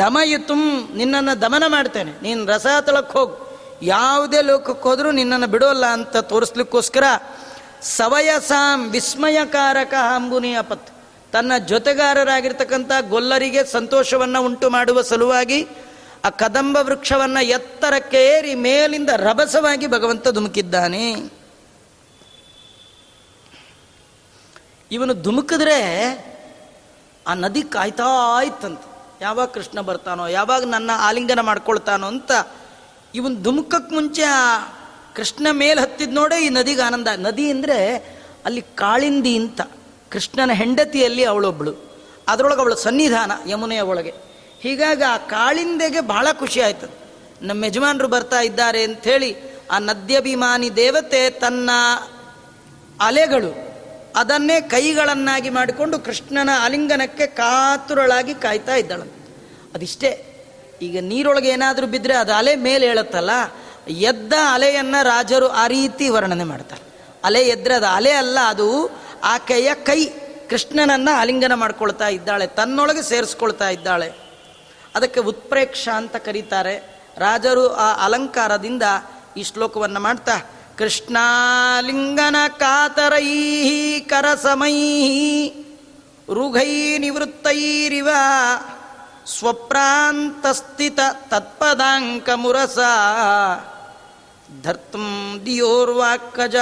ದಮಯಿತು, ನಿನ್ನನ್ನು ದಮನ ಮಾಡ್ತೇನೆ, ನೀನು ರಸ ತಳಕ್ಕೆ ಹೋಗು, ಯಾವುದೇ ಲೋಕಕ್ಕೆ ಹೋದರೂ ನಿನ್ನನ್ನು ಬಿಡೋಲ್ಲ ಅಂತ ತೋರಿಸ್ಲಿಕ್ಕೋಸ್ಕರ ಸವಯಸಾಂ ವಿಸ್ಮಯಕಾರಕ ಅಂಬುನಿ ಅಪತ್, ತನ್ನ ಜೊತೆಗಾರರಾಗಿರ್ತಕ್ಕಂಥ ಗೊಲ್ಲರಿಗೆ ಸಂತೋಷವನ್ನು ಉಂಟು ಮಾಡುವ ಸಲುವಾಗಿ ಆ ಕದಂಬ ವೃಕ್ಷವನ್ನು ಎತ್ತರಕ್ಕೆ ಏರಿ ಮೇಲಿಂದ ರಭಸವಾಗಿ ಭಗವಂತ ಧುಮುಕಿದ್ದಾನೆ. ಇವನು ಧುಮುಕಿದ್ರೆ ಆ ನದಿ ಕಾಯ್ತಾ ಇತ್ತಂತೆ, ಯಾವಾಗ ಕೃಷ್ಣ ಬರ್ತಾನೋ, ಯಾವಾಗ ನನ್ನ ಆಲಿಂಗನ ಮಾಡ್ಕೊಳ್ತಾನೋ ಅಂತ. ಇವನು ಧುಮುಕಕ್ಕೆ ಮುಂಚೆ ಆ ಕೃಷ್ಣ ಮೇಲೆ ಹತ್ತಿದ್ ನೋಡೇ ಈ ನದಿಗೆ ಆನಂದ. ನದಿ ಅಂದರೆ ಅಲ್ಲಿ ಕಾಳಿಂದಿ ಅಂತ, ಕೃಷ್ಣನ ಹೆಂಡತಿಯಲ್ಲಿ ಅವಳೊಬ್ಬಳು, ಅದರೊಳಗೆ ಅವಳ ಸನ್ನಿಧಾನ ಯಮುನೆಯ ಒಳಗೆ. ಹೀಗಾಗಿ ಆ ಕಾಳಿಂದೆಗೆ ಬಹಳ ಖುಷಿ ಆಯ್ತು, ನಮ್ಮ ಯಜಮಾನರು ಬರ್ತಾ ಇದ್ದಾರೆ ಅಂಥೇಳಿ. ಆ ನದ್ಯಾಭಿಮಾನಿ ದೇವತೆ ತನ್ನ ಅಲೆಗಳು ಅದನ್ನೇ ಕೈಗಳನ್ನಾಗಿ ಮಾಡಿಕೊಂಡು ಕೃಷ್ಣನ ಆಲಿಂಗನಕ್ಕೆ ಕಾತುರಳಾಗಿ ಕಾಯ್ತಾ ಇದ್ದಾಳಂತೆ. ಅದಿಷ್ಟೇ, ಈಗ ನೀರೊಳಗೆ ಏನಾದರೂ ಬಿದ್ದರೆ ಅದು ಅಲೆ ಮೇಲೆ ಹೇಳುತ್ತಲ್ಲ, ಎದ್ದ ಅಲೆಯನ್ನು ರಾಜರು ಆ ರೀತಿ ವರ್ಣನೆ ಮಾಡ್ತಾರೆ. ಅಲೆ ಎದ್ದರೆ ಅದು ಅಲೆ ಅಲ್ಲ, ಅದು ಆಕೆಯ ಕೈ ಕೃಷ್ಣನನ್ನು ಆಲಿಂಗನ ಮಾಡ್ಕೊಳ್ತಾ ಇದ್ದಾಳೆ, ತನ್ನೊಳಗೆ ಸೇರಿಸ್ಕೊಳ್ತಾ ಇದ್ದಾಳೆ. ಅದಕ್ಕೆ ಉತ್ಪ್ರೇಕ್ಷ ಅಂತ ಕರೀತಾರೆ. ರಾಜರು ಆ ಅಲಂಕಾರದಿಂದ ಈ ಶ್ಲೋಕವನ್ನು ಮಾಡ್ತಾ ಕೃಷ್ಣಾಲಿಂಗನ ಕಾತರೈ ಕರಸಮೈ ರುಘೈ ನಿವೃತ್ತೈರಿವ ಸ್ವಪ್ರಾಂತಸ್ಥಿತ ತತ್ಪದಾಂಕ ಮುರಸ ಧರ್ತಂ ದಿಯೋರ್ವಾಕಜ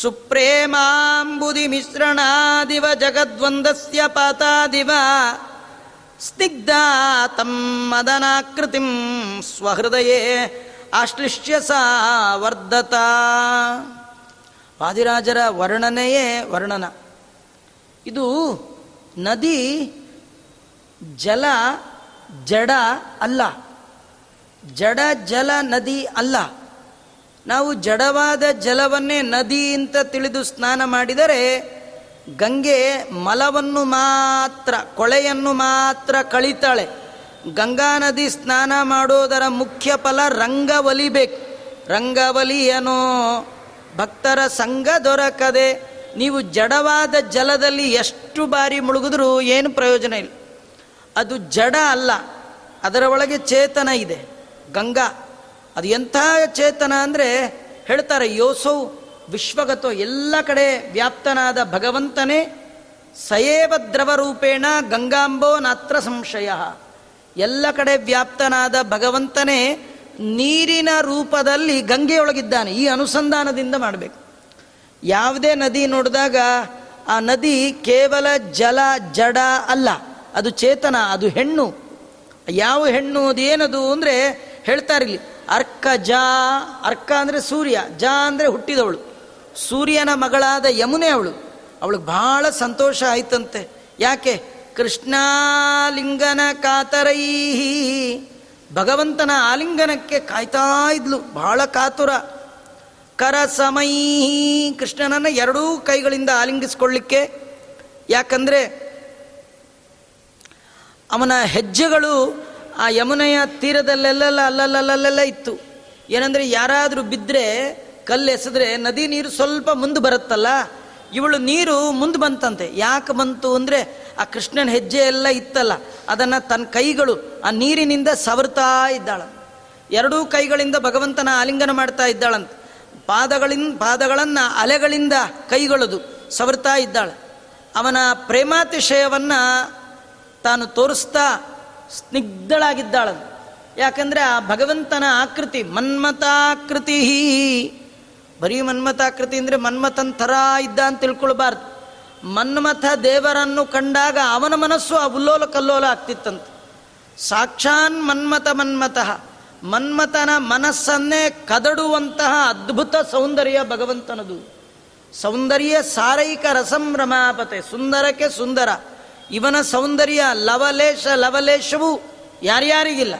ಸುಪ್ರೇಮಾಂಬುದಿ ಮಿಶ್ರಣಾದಿವ ಜಗದ್ವಂದಸ್ಯ ಪಾತಾದಿವ ಸ್ನಿಗ್ಧಾತಂ ಮದನಾಕೃತಿಂ ಸ್ವಹೃದಯೇ ಆಶ್ಲಿಷ್ಯ ಸಾ ವರ್ಧತ. ವಾದಿರಾಜರ ವರ್ಣನೆಯೇ ವರ್ಣನ. ಇದು ನದಿ ಜಲ ಜಡ ಅಲ್ಲ, ಜಡ ಜಲ ನದಿ ಅಲ್ಲ. ನಾವು ಜಡವಾದ ಜಲವನ್ನೇ ನದಿ ಅಂತ ತಿಳಿದು ಸ್ನಾನ ಮಾಡಿದರೆ ಗಂಗೆ ಮಲವನ್ನು ಮಾತ್ರ, ಕೊಳೆಯನ್ನು ಮಾತ್ರ ಕಳೀತಾಳೆ. ಗಂಗಾ ನದಿ ಸ್ನಾನ ಮಾಡೋದರ ಮುಖ್ಯ ಫಲ ರಂಗ ಒಲಿಬೇಕು. ರಂಗ ಒಲಿಯನೋ ಭಕ್ತರ ಸಂಘ ದೊರಕದೆ. ನೀವು ಜಡವಾದ ಜಲದಲ್ಲಿ ಎಷ್ಟು ಬಾರಿ ಮುಳುಗಿದ್ರೂ ಏನು ಪ್ರಯೋಜನ ಇಲ್ಲ, ಅದು ಜಡ ಅಲ್ಲ, ಅದರ ಒಳಗೆ ಚೇತನ ಇದೆ. ಗಂಗಾ ಅದು ಎಂಥ ಚೇತನ ಅಂದರೆ ಹೇಳ್ತಾರೆ ಯೋಸೌ ವಿಶ್ವಗತೋ, ಎಲ್ಲ ಕಡೆ ವ್ಯಾಪ್ತನಾದ ಭಗವಂತನೇ. ಸಯೇವ ದ್ರವರೂಪೇಣ ಗಂಗಾಂಬೋ ನಾತ್ರ ಸಂಶಯ. ಎಲ್ಲ ಕಡೆ ವ್ಯಾಪ್ತನಾದ ಭಗವಂತನೇ ನೀರಿನ ರೂಪದಲ್ಲಿ ಗಂಗೆಯೊಳಗಿದ್ದಾನೆ. ಈ ಅನುಸಂಧಾನದಿಂದ ಮಾಡಬೇಕು. ಯಾವುದೇ ನದಿ ನೋಡಿದಾಗ ಆ ನದಿ ಕೇವಲ ಜಲ ಜಡ ಅಲ್ಲ, ಅದು ಚೇತನ, ಅದು ಹೆಣ್ಣು. ಯಾವ ಹೆಣ್ಣು? ಅದು ಏನದು ಅಂದರೆ ಹೇಳ್ತಾರಿಲ್ಲಿ ಅರ್ಕ ಜ. ಅರ್ಕ ಅಂದರೆ ಸೂರ್ಯ, ಜ ಅಂದರೆ ಹುಟ್ಟಿದವಳು, ಸೂರ್ಯನ ಮಗಳಾದ ಯಮುನೆ ಅವಳು. ಅವಳಿಗೆ ಭಾಳ ಸಂತೋಷ ಆಯ್ತಂತೆ. ಯಾಕೆ? ಕೃಷ್ಣಾಲಿಂಗನ ಕಾತರೈ, ಭಗವಂತನ ಆಲಿಂಗನಕ್ಕೆ ಕಾಯ್ತಾ ಇದ್ಲು, ಬಹಳ ಕಾತುರ. ಕರಸಮೈ, ಕೃಷ್ಣನನ್ನು ಎರಡೂ ಕೈಗಳಿಂದ ಆಲಿಂಗಿಸ್ಕೊಳ್ಳಿಕ್ಕೆ. ಯಾಕಂದರೆ ಅವನ ಹೆಜ್ಜೆಗಳು ಆ ಯಮುನೆಯ ತೀರದಲ್ಲೆಲ್ಲ ಅಲ್ಲಲ್ಲಲ್ಲೆಲ್ಲ ಇತ್ತು. ಏನಂದರೆ ಯಾರಾದರೂ ಬಿದ್ದರೆ, ಕಲ್ಲು ಎಸೆದ್ರೆ ನದಿ ನೀರು ಸ್ವಲ್ಪ ಮುಂದೆ ಬರುತ್ತಲ್ಲ, ಇವಳು ನೀರು ಮುಂದೆ ಬಂತಂತೆ. ಯಾಕೆ ಬಂತು ಅಂದರೆ ಆ ಕೃಷ್ಣನ ಹೆಜ್ಜೆ ಎಲ್ಲ ಇತ್ತಲ್ಲ, ಅದನ್ನು ತನ್ನ ಕೈಗಳು ಆ ನೀರಿನಿಂದ ಸವರ್ತಾ ಇದ್ದಾಳಂತೆ. ಎರಡೂ ಕೈಗಳಿಂದ ಭಗವಂತನ ಆಲಿಂಗನ ಮಾಡ್ತಾ ಇದ್ದಾಳಂತೆ. ಪಾದಗಳನ್ನು ಅಲೆಗಳಿಂದ ಕೈಗಳದು ಸವರ್ತಾ ಇದ್ದಾಳೆ. ಅವನ ಪ್ರೇಮಾತಿಶಯವನ್ನು ತಾನು ತೋರಿಸ್ತಾ ಸ್ನಿಗ್ಧಳಾಗಿದ್ದಾಳಂತೆ. ಯಾಕಂದರೆ ಆ ಭಗವಂತನ ಆಕೃತಿ ಮನ್ಮತಾಕೃತಿ ಬರೀ ಮನ್ಮಥಾಕೃತಿ ಅಂದರೆ ಮನ್ಮಥನ ಥರ ಇದ್ದ ಅಂತ ತಿಳ್ಕೊಳ್ಬಾರ್ದು. ಮನ್ಮಥ ದೇವರನ್ನು ಕಂಡಾಗ ಅವನ ಮನಸ್ಸು ಆ ಉಲ್ಲೋಲ ಕಲ್ಲೋಲ ಆಗ್ತಿತ್ತಂತೆ. ಸಾಕ್ಷಾನ್ ಮನ್ಮಥ ಮನ್ಮಥಃ, ಮನ್ಮಥನ ಮನಸ್ಸನ್ನೇ ಕದಡುವಂತಹ ಅದ್ಭುತ ಸೌಂದರ್ಯ ಭಗವಂತನದು. ಸೌಂದರ್ಯ ಸಾರೈಕ ರಸಂಭ್ರಮಾಪತೆ, ಸುಂದರಕ್ಕೆ ಸುಂದರ. ಇವನ ಸೌಂದರ್ಯ ಲವಲೇಶವೂ ಯಾರ್ಯಾರಿಗಿಲ್ಲ.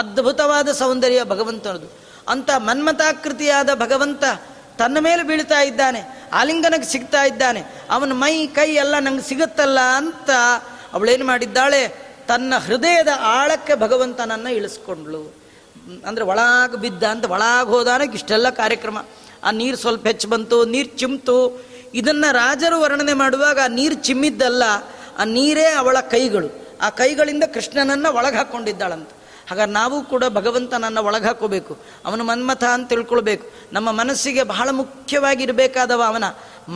ಅದ್ಭುತವಾದ ಸೌಂದರ್ಯ ಭಗವಂತನದು. ಅಂಥ ಮನ್ಮಥಾಕೃತಿಯಾದ ಭಗವಂತ ತನ್ನ ಮೇಲೆ ಬೀಳ್ತಾ ಇದ್ದಾನೆ, ಆಲಿಂಗನಕ್ಕೆ ಸಿಗ್ತಾ ಇದ್ದಾನೆ. ಅವನ ಮೈ ಕೈ ಎಲ್ಲ ನಂಗೆ ಸಿಗುತ್ತಲ್ಲ ಅಂತ ಅವಳೇನು ಮಾಡಿದ್ದಾಳೆ, ತನ್ನ ಹೃದಯದ ಆಳಕ್ಕೆ ಭಗವಂತನನ್ನು ಇಳಿಸ್ಕೊಂಡ್ಳು. ಅಂದರೆ ಒಳಗೆ ಬಿದ್ದ ಅಂತ, ಒಳಗೆ ಹೋದಾನಕ್ಕೆ ಇಷ್ಟೆಲ್ಲ ಕಾರ್ಯಕ್ರಮ. ಆ ನೀರು ಸ್ವಲ್ಪ ಹೆಚ್ಚು ಬಂತು, ನೀರು ಚಿಮ್ತು. ಇದನ್ನು ರಾಜರು ವರ್ಣನೆ ಮಾಡುವಾಗ ನೀರು ಚಿಮ್ಮಿದ್ದಲ್ಲ, ಆ ನೀರೇ ಅವಳ ಕೈಗಳು. ಆ ಕೈಗಳಿಂದ ಕೃಷ್ಣನನ್ನು ಒಳಗೆ ಹಾಕ್ಕೊಂಡಿದ್ದಾಳಂತ. ಹಾಗಾಗಿ ನಾವು ಕೂಡ ಭಗವಂತನನ್ನು ಒಳಗೆ ಹಾಕೋಬೇಕು, ಅವನು ಮನ್ಮಥ ಅಂತ ತಿಳ್ಕೊಳ್ಬೇಕು. ನಮ್ಮ ಮನಸ್ಸಿಗೆ ಬಹಳ ಮುಖ್ಯವಾಗಿರಬೇಕಾದವ ಅವನ.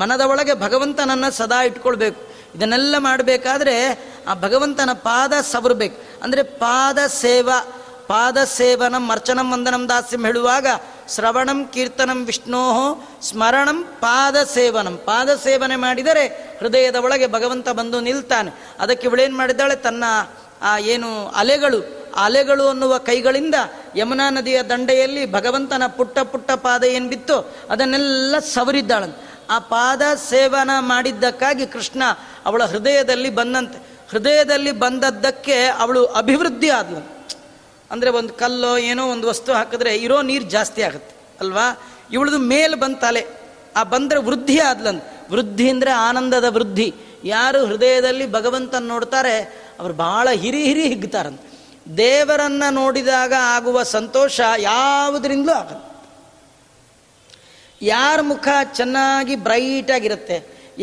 ಮನದ ಒಳಗೆ ಭಗವಂತನನ್ನು ಸದಾ ಇಟ್ಕೊಳ್ಬೇಕು. ಇದನ್ನೆಲ್ಲ ಮಾಡಬೇಕಾದ್ರೆ ಆ ಭಗವಂತನ ಪಾದ ಸವರಬೇಕು. ಅಂದರೆ ಪಾದ ಸೇವನಂ ಅರ್ಚನಂ ವಂದನಂ ದಾಸ್ಯಂ ಹೇಳುವಾಗ ಶ್ರವಣಂ ಕೀರ್ತನಂ ವಿಷ್ಣೋಹೋ ಸ್ಮರಣಂ ಪಾದ ಸೇವನಂ. ಪಾದ ಸೇವನೆ ಮಾಡಿದರೆ ಹೃದಯದ ಒಳಗೆ ಭಗವಂತ ಬಂದು ನಿಲ್ತಾನೆ. ಅದಕ್ಕೆ ಇವಳೇನು ಮಾಡಿದ್ದಾಳೆ, ತನ್ನ ಆ ಏನು ಅಲೆಗಳು ಅನ್ನುವ ಕೈಗಳಿಂದ ಯಮುನಾ ನದಿಯ ದಂಡೆಯಲ್ಲಿ ಭಗವಂತನ ಪುಟ್ಟ ಪುಟ್ಟ ಪಾದ ಏನು ಬಿತ್ತೋ ಅದನ್ನೆಲ್ಲ ಸವರಿದ್ದಾಳಂತೆ. ಆ ಪಾದ ಸೇವನ ಮಾಡಿದ್ದಕ್ಕಾಗಿ ಕೃಷ್ಣ ಅವಳ ಹೃದಯದಲ್ಲಿ ಬಂದಂತೆ. ಹೃದಯದಲ್ಲಿ ಬಂದದ್ದಕ್ಕೆ ಅವಳು ಅಭಿವೃದ್ಧಿ ಆದಳಂತೆ. ಅಂದರೆ ಒಂದು ಕಲ್ಲೋ ಏನೋ ಒಂದು ವಸ್ತು ಹಾಕಿದ್ರೆ ಇರೋ ನೀರು ಜಾಸ್ತಿ ಆಗುತ್ತೆ ಅಲ್ವಾ, ಇವಳದು ಮೇಲೆ ಬಂತಲೆ, ಆ ಬಂದರೆ ವೃದ್ಧಿ ಆದ್ಲಂತೆ. ವೃದ್ಧಿ ಅಂದರೆ ಆನಂದದ ವೃದ್ಧಿ. ಯಾರು ಹೃದಯದಲ್ಲಿ ಭಗವಂತನ ನೋಡ್ತಾರೆ ಅವರು ಭಾಳ ಹಿರಿ ಹಿಗ್ತಾರಂತೆ. ದೇವರನ್ನು ನೋಡಿದಾಗ ಆಗುವ ಸಂತೋಷ ಯಾವುದರಿಂದಲೂ ಆಗಲ್ಲ. ಯಾರ ಮುಖ ಚೆನ್ನಾಗಿ ಬ್ರೈಟಾಗಿರುತ್ತೆ,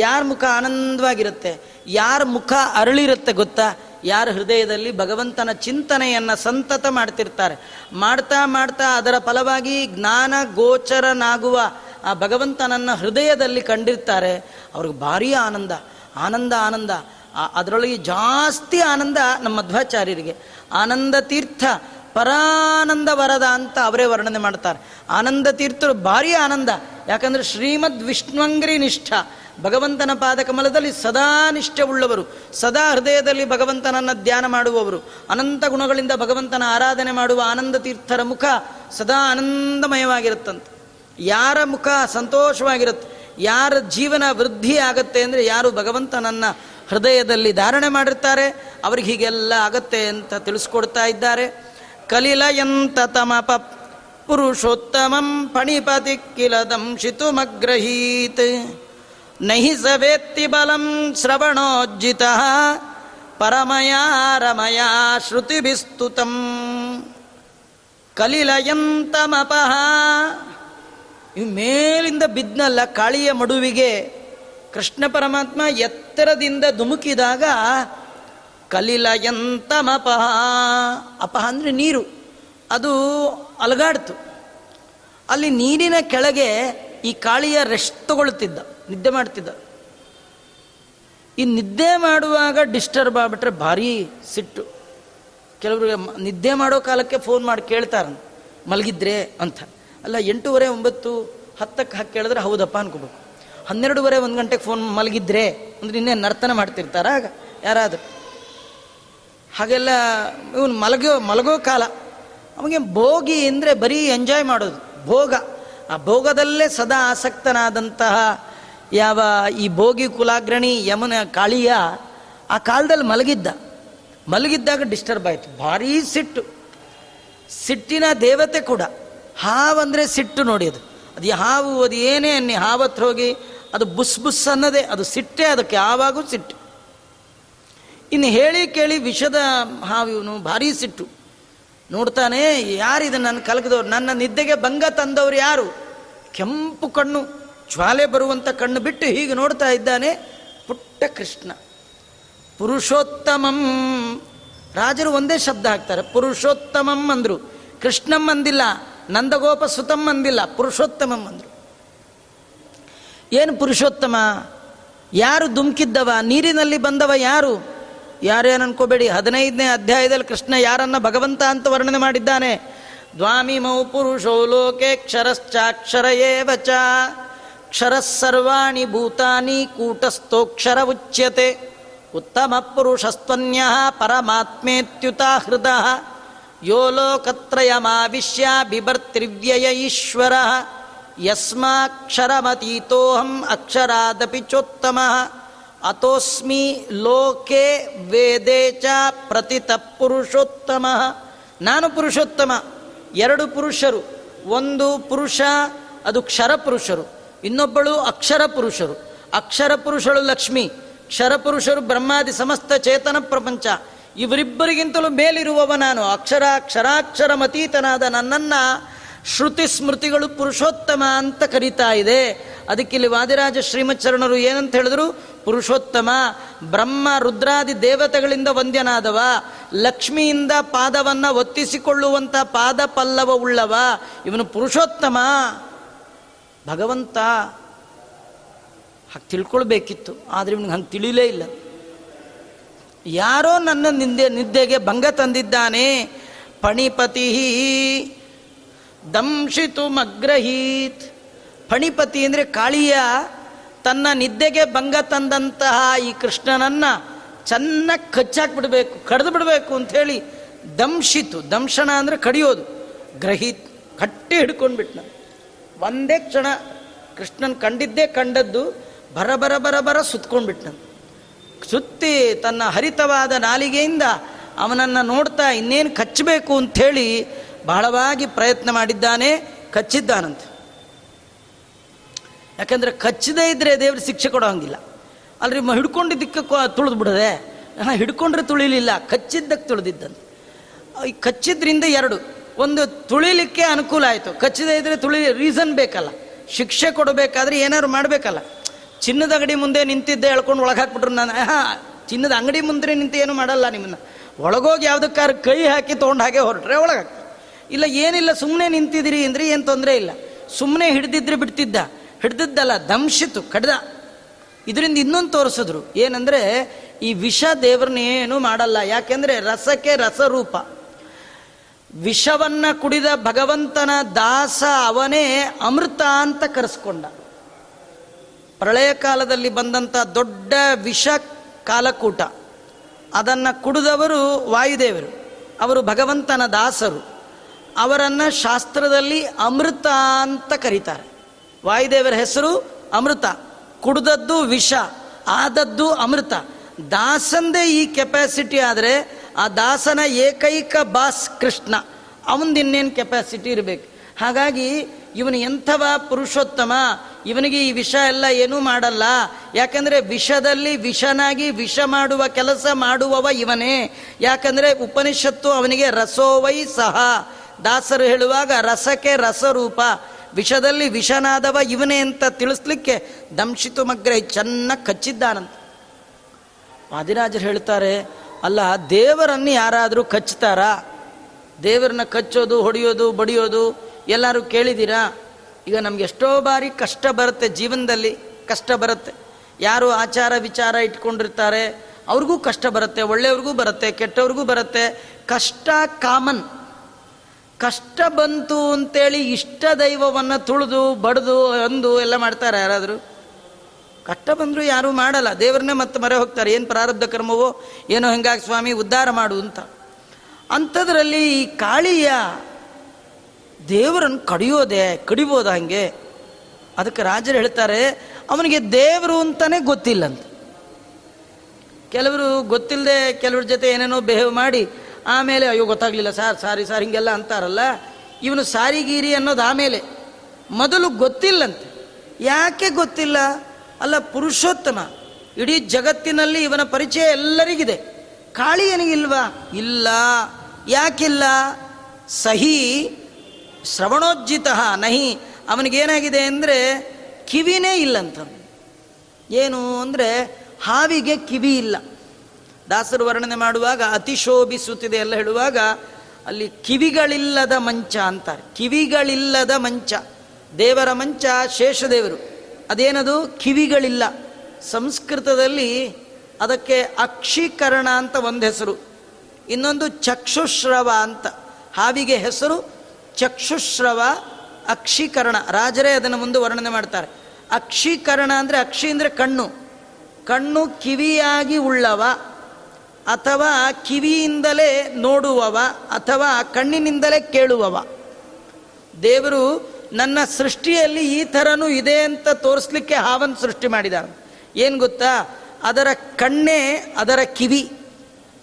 ಯಾರ ಮುಖ ಆನಂದವಾಗಿರುತ್ತೆ, ಯಾರ ಮುಖ ಅರಳಿರುತ್ತೆ ಗೊತ್ತಾ, ಯಾರ ಹೃದಯದಲ್ಲಿ ಭಗವಂತನ ಚಿಂತನೆಯನ್ನು ಸಂತತ ಮಾಡ್ತಿರ್ತಾರೆ. ಮಾಡ್ತಾ ಅದರ ಫಲವಾಗಿ ಜ್ಞಾನ ಗೋಚರನಾಗುವ ಆ ಭಗವಂತನನ್ನು ಹೃದಯದಲ್ಲಿ ಕಂಡಿರ್ತಾರೆ. ಅವ್ರಿಗೆ ಭಾರಿ ಆನಂದ. ಅದರೊಳಗೆ ಜಾಸ್ತಿ ಆನಂದ ನಮ್ಮ ಮಧ್ವಾಚಾರ್ಯರಿಗೆ. ಆನಂದ ತೀರ್ಥ ಪರಾನಂದ ವರದ ಅಂತ ಅವರೇ ವರ್ಣನೆ ಮಾಡ್ತಾರೆ. ಆನಂದ ತೀರ್ಥರು ಭಾರಿ ಆನಂದ. ಯಾಕಂದರೆ ಶ್ರೀಮದ್ ವಿಷ್ಣುವಂಗ್ರಿ ನಿಷ್ಠ, ಭಗವಂತನ ಪಾದಕಮಲದಲ್ಲಿ ಸದಾ ನಿಷ್ಠವುಳ್ಳವರು, ಸದಾ ಹೃದಯದಲ್ಲಿ ಭಗವಂತನನ್ನು ಧ್ಯಾನ ಮಾಡುವವರು, ಅನಂತ ಗುಣಗಳಿಂದ ಭಗವಂತನ ಆರಾಧನೆ ಮಾಡುವ ಆನಂದ ತೀರ್ಥರ ಮುಖ ಸದಾ ಆನಂದಮಯವಾಗಿರುತ್ತಂತೆ. ಯಾರ ಮುಖ ಸಂತೋಷವಾಗಿರುತ್ತೆ, ಯಾರ ಜೀವನ ವೃದ್ಧಿ ಆಗತ್ತೆ ಅಂದರೆ ಯಾರು ಭಗವಂತನನ್ನು ಹೃದಯದಲ್ಲಿ ಧಾರಣೆ ಮಾಡಿರ್ತಾರೆ ಅವ್ರಿಗೆ ಹೀಗೆಲ್ಲ ಆಗತ್ತೆ ಅಂತ ತಿಳಿಸ್ಕೊಡ್ತಾ ಇದ್ದಾರೆ. ಕಲಿಲಯಂತ ತಮಪ ಪುರುಷೋತ್ತಮಂ ಪಣಿಪತಿ ಕಿಲದಂಶಿತುಮಗ್ರಹೀತ್ ನಹಿ ಸವೇತ್ತಿ ಬಲಂ ಶ್ರವಣೋಜ್ಜಿತ ಪರಮಯಾ ರಮಯಾ ಶ್ರುತಿಭಿಸ್ತುತಂ ಕಲಿಲಯಂತಮಪಹ. ಇವು ಮೇಲಿಂದ ಬಿದ್ನಲ್ಲ, ಕಾಳಿಯ ಮಡುವಿಗೆ ಕೃಷ್ಣ ಪರಮಾತ್ಮ ಎತ್ತರದಿಂದ ಧುಮುಕಿದಾಗ ಕಲಿಲಯಂತಮಪಹ. ಅಪಹ ಅಂದರೆ ನೀರು, ಅದು ಅಲಗಾಡ್ತು. ಅಲ್ಲಿ ನೀರಿನ ಕೆಳಗೆ ಈ ಕಾಳಿಯ ರೆಸ್ಟ್ ತಗೊಳ್ತಿದ್ದ, ನಿದ್ದೆ ಮಾಡ್ತಿದ್ದ. ಈ ನಿದ್ದೆ ಮಾಡುವಾಗ ಡಿಸ್ಟರ್ಬ್ ಆಗ್ಬಿಟ್ರೆ ಭಾರಿ ಸಿಟ್ಟು. ಕೆಲವ್ರಿಗೆ ನಿದ್ದೆ ಮಾಡೋ ಕಾಲಕ್ಕೆ ಫೋನ್ ಮಾಡಿ ಕೇಳ್ತಾರೆ ಮಲಗಿದ್ರೆ ಅಂತ. ಅಲ್ಲ 8:30, 9, 10 ಹಾಕಿ ಕೇಳಿದ್ರೆ ಹೌದಪ್ಪ ಅನ್ಕೋಬೇಕು. 12:30, 1 ಗಂಟೆಗೆ ಫೋನ್ ಮಲಗಿದ್ರೆ ಅಂದ್ರೆ ಇನ್ನೇ ನರ್ತನ ಮಾಡ್ತಿರ್ತಾರ ಆಗ ಯಾರಾದರೂ. ಹಾಗೆಲ್ಲ ಇವನು ಮಲಗೋ ಕಾಲ ಅವನಿಗೆ ಭೋಗಿ ಅಂದರೆ ಬರೀ ಎಂಜಾಯ್ ಮಾಡೋದು, ಭೋಗ. ಆ ಭೋಗದಲ್ಲೇ ಸದಾ ಆಸಕ್ತನಾದಂತಹ ಯಾವ ಈ ಭೋಗಿ ಕುಲಾಗ್ರಣಿ ಯಮುನ ಕಾಳಿಯ ಆ ಕಾಲದಲ್ಲಿ ಮಲಗಿದ್ದಾಗ ಡಿಸ್ಟರ್ಬ್ ಆಯಿತು. ಭಾರೀ ಸಿಟ್ಟಿನ ದೇವತೆ ಕೂಡ. ಹಾವಂದರೆ ಸಿಟ್ಟು ನೋಡಿ, ಅದು ಹಾವು, ಅದು ಏನೇ ಅನ್ನಿ ಹಾವತ್ರ ಹೋಗಿ ಅದು ಬುಸ್ ಅನ್ನೋದೇ, ಅದು ಸಿಟ್ಟೆ, ಅದಕ್ಕೆ ಯಾವಾಗೂ ಸಿಟ್ಟು. ಇನ್ನು ಹೇಳಿ ಕೇಳಿ ವಿಷದ ಹಾವಿವನು ಭಾರೀ ಸಿಟ್ಟು. ನೋಡ್ತಾನೆ, ಯಾರಿದು ನನ್ನ ಕಲಕದವ್ರು, ನನ್ನ ನಿದ್ದೆಗೆ ಭಂಗ ತಂದವ್ರು ಯಾರು? ಕೆಂಪು ಕಣ್ಣು, ಜ್ವಾಲೆ ಬರುವಂಥ ಕಣ್ಣು ಬಿಟ್ಟು ಹೀಗೆ ನೋಡ್ತಾ ಇದ್ದಾನೆ ಪುಟ್ಟ ಕೃಷ್ಣ. ಪುರುಷೋತ್ತಮಂ ರಾಜರು ಒಂದೇ ಶಬ್ದ ಹಾಕ್ತಾರೆ, ಪುರುಷೋತ್ತಮಂ ಅಂದರು. ಕೃಷ್ಣಂ ಅಂದಿಲ್ಲ, ನಂದಗೋಪ ಸುತಂ ಅಂದಿಲ್ಲ, ಪುರುಷೋತ್ತಮಂ ಅಂದರು. ಏನು ಪುರುಷೋತ್ತಮ? ಯಾರು ಧುಮುಕಿದ್ದವ? ನೀರಿನಲ್ಲಿ ಬಂದವ ಯಾರು? ಯಾರೇನು ಅನ್ಕೋಬೇಡಿ, 15ನೇ ಅಧ್ಯಾಯದಲ್ಲಿ ಕೃಷ್ಣ ಯಾರನ್ನು ಭಗವಂತ ಅಂತ ವರ್ಣನೆ ಮಾಡಿದ್ದಾನೆ. ದ್ವಾಮಿಮೌ ಪುರುಷೋ ಲೋಕೆ ಕ್ಷರಶ್ಚಾಕ್ಷರ ಏವ ಚ ಕ್ಷರಸ್ಸರ್ವಾಣಿ ಭೂತಾನಿ ಕೂಟಸ್ಥೋಕ್ಷರ ಉಚ್ಯತೆ ಉತ್ತಮ ಪುರುಷಸ್ತ್ವನ್ಯಃ ಪರಮಾತ್ಮೇತ್ಯುತಾಹೃದಃ ಯೋ ಲೋಕತ್ರಯಮಾವಿಶ್ಯ ಬಿಭರ್ತ್ರಿವ್ಯಯ ಈಶ್ವರಃ ಯಸ್ಮಾಕ್ಷರಮತೀತೋಹಂ ಅಕ್ಷರಾದಪಿ ಚೋತ್ತಮಃ ಅತೋಸ್ಮಿ ಲೋಕೆ ವೇದೇ ಚ ಪ್ರತಿತ ಪುರುಷೋತ್ತಮಃ. ನಾನು ಪುರುಷೋತ್ತಮ. ಎರಡು ಪುರುಷರು, ಒಂದು ಪುರುಷ ಅದು ಕ್ಷರಪುರುಷರು, ಇನ್ನೊಬ್ಬಳು ಅಕ್ಷರ ಪುರುಷರು. ಅಕ್ಷರ ಪುರುಷಳು ಲಕ್ಷ್ಮಿ, ಕ್ಷರಪುರುಷರು ಬ್ರಹ್ಮಾದಿ ಸಮಸ್ತ ಚೇತನ ಪ್ರಪಂಚ. ಇವರಿಬ್ಬರಿಗಿಂತಲೂ ಮೇಲಿರುವವ ನಾನು, ಅಕ್ಷರ ಅಕ್ಷರಾಕ್ಷರಮತೀತನಾದ ನನ್ನನ್ನು ಶ್ರುತಿ ಸ್ಮೃತಿಗಳು ಪುರುಷೋತ್ತಮ ಅಂತ ಕರೀತಾ ಇದೆ. ಅದಕ್ಕಿಲ್ಲಿ ವಾದಿರಾಜ ಶ್ರೀಮಚ್ಚರಣರು ಏನಂತ ಹೇಳಿದ್ರು? ಪುರುಷೋತ್ತಮ ಬ್ರಹ್ಮ ರುದ್ರಾದಿ ದೇವತೆಗಳಿಂದ ವಂದ್ಯನಾದವ, ಲಕ್ಷ್ಮಿಯಿಂದ ಪಾದವನ್ನು ಒತ್ತಿಸಿಕೊಳ್ಳುವಂಥ ಪಾದ ಪಲ್ಲವ ಉಳ್ಳವ, ಇವನು ಪುರುಷೋತ್ತಮ ಭಗವಂತ. ಹಾಗೆ ತಿಳ್ಕೊಳ್ಬೇಕಿತ್ತು, ಆದರೆ ಇವನಿಗೆ ಹಂಗೆ ತಿಳಿಲೇ ಇಲ್ಲ. ಯಾರೋ ನನ್ನ ನಿದ್ದೆಗೆ ಭಂಗ ತಂದಿದ್ದಾನೆ. ಪಣಿಪತಿ ದಂಶಿತುಮಗ್ರಹೀತ್. ಫಣಿಪತಿ ಅಂದರೆ ಕಾಳಿಯ ತನ್ನ ನಿದ್ದೆಗೆ ಭಂಗ ತಂದಂತಹ ಈ ಕೃಷ್ಣನನ್ನು ಚೆನ್ನಾಗಿ ಕಚ್ಚಾಕ್ಬಿಡಬೇಕು, ಕಡ್ದು ಬಿಡಬೇಕು ಅಂಥೇಳಿ ದಂಶಿತು. ದಂಶನ ಅಂದರೆ ಕಡಿಯೋದು. ಗ್ರಹೀತ್ ಕಟ್ಟಿ ಹಿಡ್ಕೊಂಡ್ಬಿಟ್ನ. ಒಂದೇ ಕ್ಷಣ ಕೃಷ್ಣನ್ ಕಂಡಿದ್ದೇ ಕಂಡದ್ದು ಬರ ಬರ ಬರ ಬರ ಸುತ್ಕೊಂಡ್ಬಿಟ್ನ. ಸುತ್ತಿ ತನ್ನ ಹರಿತವಾದ ನಾಲಿಗೆಯಿಂದ ಅವನನ್ನು ನೋಡ್ತಾ ಇನ್ನೇನು ಕಚ್ಚಬೇಕು ಅಂಥೇಳಿ ಬಹಳವಾಗಿ ಪ್ರಯತ್ನ ಮಾಡಿದ್ದಾನೆ, ಕಚ್ಚಿದ್ದಾನಂತೆ. ಯಾಕಂದರೆ ಕಚ್ಚದೇ ಇದ್ದರೆ ದೇವರು ಶಿಕ್ಷೆ ಕೊಡೋ ಹಂಗಿಲ್ಲ ಅಲ್ರಿ. ಹಿಡ್ಕೊಂಡಿದ್ದಕ್ಕೆ ತುಳಿದು ಬಿಡದೆ, ನಾನು ಹಿಡ್ಕೊಂಡ್ರೆ ತುಳಿಲಿಲ್ಲ, ಕಚ್ಚಿದ್ದಕ್ಕೆ ತುಳಿದಿದ್ದಂತೆ. ಈ ಕಚ್ಚಿದ್ರಿಂದ ಎರಡು, ಒಂದು ತುಳಿಲಿಕ್ಕೆ ಅನುಕೂಲ ಆಯಿತು, ಕಚ್ಚದೇ ಇದ್ದರೆ ರೀಸನ್ ಬೇಕಲ್ಲ, ಶಿಕ್ಷೆ ಕೊಡಬೇಕಾದ್ರೆ ಏನಾದ್ರು ಮಾಡಬೇಕಲ್ಲ. ಚಿನ್ನದ ಅಂಗಡಿ ಮುಂದೆ ನಿಂತಿದ್ದೆ ಹೇಳ್ಕೊಂಡು ಒಳಗೆ ಹಾಕ್ಬಿಟ್ರು. ನಾನು ಚಿನ್ನದ ಅಂಗಡಿ ಮುಂದೆ ನಿಂತು ಏನೂ ಮಾಡಲ್ಲ ನಿಮ್ಮನ್ನು, ಒಳಗೋಗಿ ಯಾವುದಕ್ಕಾರು ಕೈ ಹಾಕಿ ತೊಗೊಂಡು ಹಾಗೆ ಹೊರಟ್ರೆ ಒಳಗೆ. ಇಲ್ಲ ಏನಿಲ್ಲ, ಸುಮ್ಮನೆ ನಿಂತಿದ್ದೀರಿ ಅಂದರೆ ಏನು ತೊಂದರೆ ಇಲ್ಲ. ಸುಮ್ಮನೆ ಹಿಡ್ದಿದ್ರೆ ಬಿಡ್ತಿದ್ದ, ಹಿಡ್ದಿದ್ದಲ್ಲ, ದಂಶಿತು, ಕಡ್ದ. ಇದರಿಂದ ಇನ್ನೊಂದು ತೋರಿಸಿದ್ರು ಏನಂದರೆ, ಈ ವಿಷ ದೇವರನ್ನೇನು ಮಾಡಲ್ಲ. ಯಾಕೆಂದರೆ ರಸಕ್ಕೆ ರಸರೂಪ. ವಿಷವನ್ನು ಕುಡಿದ ಭಗವಂತನ ದಾಸ ಅವನೇ ಅಮೃತ ಅಂತ ಕರೆಸ್ಕೊಂಡ. ಪ್ರಳಯ ಕಾಲದಲ್ಲಿ ಬಂದಂಥ ದೊಡ್ಡ ವಿಷ ಕಾಲಕೂಟ, ಅದನ್ನು ಕುಡಿದವರು ವಾಯುದೇವರು, ಅವರು ಭಗವಂತನ ದಾಸರು. ಅವರನ್ನು ಶಾಸ್ತ್ರದಲ್ಲಿ ಅಮೃತ ಅಂತ ಕರೀತಾರೆ. ವಾಯುದೇವರ ಹೆಸರು ಅಮೃತ. ಕುಡಿದದ್ದು ವಿಷ, ಆದದ್ದು ಅಮೃತ. ದಾಸಂದೇ ಈ ಕೆಪಾಸಿಟಿ ಆದರೆ ಆ ದಾಸನ ಏಕೈಕ ಬಾಸ್ ಕೃಷ್ಣ, ಅವನದು ಇನ್ನೇನು ಕೆಪಾಸಿಟಿ ಇರಬೇಕು. ಹಾಗಾಗಿ ಇವನು ಎಂಥವ ಪುರುಷೋತ್ತಮ, ಇವನಿಗೆ ಈ ವಿಷ ಎಲ್ಲ ಏನೂ ಮಾಡಲ್ಲ. ಯಾಕಂದರೆ ವಿಷದಲ್ಲಿ ವಿಷನಾಗಿ ವಿಷ ಮಾಡುವ ಕೆಲಸ ಮಾಡುವವ ಇವನೇ. ಯಾಕಂದರೆ ಉಪನಿಷತ್ತು ಅವನಿಗೆ ರಸೋವೈ ಸಹ. ದಾಸರು ಹೇಳುವಾಗ ರಸಕ್ಕೆ ರಸರೂಪ, ವಿಷದಲ್ಲಿ ವಿಷನಾದವ ಇವನೇ ಅಂತ ತಿಳಿಸ್ಲಿಕ್ಕೆ ದಂಶಿತು ಮಗ್ರೈ ಚೆನ್ನಾಗಿ ಕಚ್ಚಿದ್ದಾನಂತ. ವಾದಿರಾಜರು ಹೇಳ್ತಾರೆ, ಅಲ್ಲ ದೇವರನ್ನು ಯಾರಾದರೂ ಕಚ್ತಾರಾ? ದೇವರನ್ನ ಕಚ್ಚೋದು, ಹೊಡೆಯೋದು, ಬಡಿಯೋದು ಎಲ್ಲರೂ ಕೇಳಿದ್ದೀರಾ? ಈಗ ನಮ್ಗೆ ಎಷ್ಟೋ ಬಾರಿ ಕಷ್ಟ ಬರುತ್ತೆ, ಜೀವನದಲ್ಲಿ ಕಷ್ಟ ಬರುತ್ತೆ. ಯಾರು ಆಚಾರ ವಿಚಾರ ಇಟ್ಕೊಂಡಿರ್ತಾರೆ ಅವ್ರಿಗೂ ಕಷ್ಟ ಬರುತ್ತೆ, ಒಳ್ಳೆಯವ್ರಿಗೂ ಬರುತ್ತೆ, ಕೆಟ್ಟವ್ರಿಗೂ ಬರುತ್ತೆ. ಕಷ್ಟ ಕಾಮನ್. ಕಷ್ಟ ಬಂತು ಅಂತೇಳಿ ಇಷ್ಟ ದೈವವನ್ನು ತುಳಿದು ಬಡಿದು ಅಂದು ಎಲ್ಲ ಮಾಡ್ತಾರೆ ಯಾರಾದರೂ? ಕಷ್ಟ ಬಂದರೂ ಯಾರೂ ಮಾಡಲ್ಲ, ದೇವರನ್ನೇ ಮತ್ತೆ ಮರೆ ಹೋಗ್ತಾರೆ. ಏನು ಪ್ರಾರಬ್ಧ ಕರ್ಮವೋ ಏನೋ, ಹಿಂಗಾಗಿ ಸ್ವಾಮಿ ಉದ್ಧಾರ ಮಾಡು ಅಂತ. ಅಂಥದ್ರಲ್ಲಿ ಈ ಕಾಳಿಯ ದೇವರನ್ನು ಕಡಿಯೋದೆ, ಕಡಿಬೋದ ಹಾಗೆ? ಅದಕ್ಕೆ ರಾಜರು ಹೇಳ್ತಾರೆ, ಅವನಿಗೆ ದೇವರು ಅಂತಲೇ ಗೊತ್ತಿಲ್ಲಂತ. ಕೆಲವರು ಗೊತ್ತಿಲ್ಲದೆ ಕೆಲವ್ರ ಜೊತೆ ಏನೇನೋ ಬಿಹೇವ್ ಮಾಡಿ ಆಮೇಲೆ ಅಯ್ಯೋ ಗೊತ್ತಾಗಲಿಲ್ಲ ಸಾರ್, ಸಾರಿ ಸಾರ್ ಹೀಗೆಲ್ಲ ಅಂತಾರಲ್ಲ. ಇವನು ಸಾರಿಗೀರಿ ಅನ್ನೋದು ಆಮೇಲೆ, ಮೊದಲು ಗೊತ್ತಿಲ್ಲಂತೆ. ಯಾಕೆ ಗೊತ್ತಿಲ್ಲ? ಅಲ್ಲ ಪುರುಷೋತ್ತಮ, ಇಡೀ ಜಗತ್ತಿನಲ್ಲಿ ಇವನ ಪರಿಚಯ ಎಲ್ಲರಿಗಿದೆ, ಕಾಳಿಯನಿಗಿಲ್ವಾ? ಇಲ್ಲ. ಯಾಕಿಲ್ಲ? ಸಹಿ ಶ್ರವಣೋಜ್ಜಿತ ನಹಿ. ಅವನಿಗೇನಾಗಿದೆ ಅಂದರೆ ಕಿವಿನೇ ಇಲ್ಲಂತ. ಏನು ಅಂದರೆ ಹಾವಿಗೆ ಕಿವಿ ಇಲ್ಲ. ದಾಸರು ವರ್ಣನೆ ಮಾಡುವಾಗ ಅತಿಶೋಭಿಸುತ್ತಿದೆ ಎಲ್ಲ ಹೇಳುವಾಗ ಅಲ್ಲಿ ಕಿವಿಗಳಿಲ್ಲದ ಮಂಚ ಅಂತಾರೆ. ಕಿವಿಗಳಿಲ್ಲದ ಮಂಚ, ದೇವರ ಮಂಚ ಶೇಷದೇವರು, ಅದೇನದು? ಕಿವಿಗಳಿಲ್ಲ. ಸಂಸ್ಕೃತದಲ್ಲಿ ಅದಕ್ಕೆ ಅಕ್ಷೀಕರಣ ಅಂತ ಒಂದು ಹೆಸರು, ಇನ್ನೊಂದು ಚಕ್ಷುಶ್ರವ ಅಂತ. ಹಾವಿಗೆ ಹೆಸರು ಚಕ್ಷುಶ್ರವ ಅಕ್ಷೀಕರಣ. ರಾಜರೇ ಅದನ್ನು ಮುಂದೆ ವರ್ಣನೆ ಮಾಡ್ತಾರೆ. ಅಕ್ಷೀಕರಣ ಅಂದರೆ ಅಕ್ಷಿ ಅಂದರೆ ಕಣ್ಣು, ಕಣ್ಣು ಕಿವಿಯಾಗಿ ಉಳ್ಳವ ಅಥವಾ ಕಿವಿಯಿಂದಲೇ ನೋಡುವವ ಅಥವಾ ಕಣ್ಣಿನಿಂದಲೇ ಕೇಳುವವ. ದೇವರು ನನ್ನ ಸೃಷ್ಟಿಯಲ್ಲಿ ಈ ಥರನೂ ಇದೆ ಅಂತ ತೋರಿಸ್ಲಿಕ್ಕೆ ಹಾವನ್ನು ಸೃಷ್ಟಿ ಮಾಡಿದ್ದಾನೆ. ಏನು ಗೊತ್ತಾ, ಅದರ ಕಣ್ಣೇ ಅದರ ಕಿವಿ,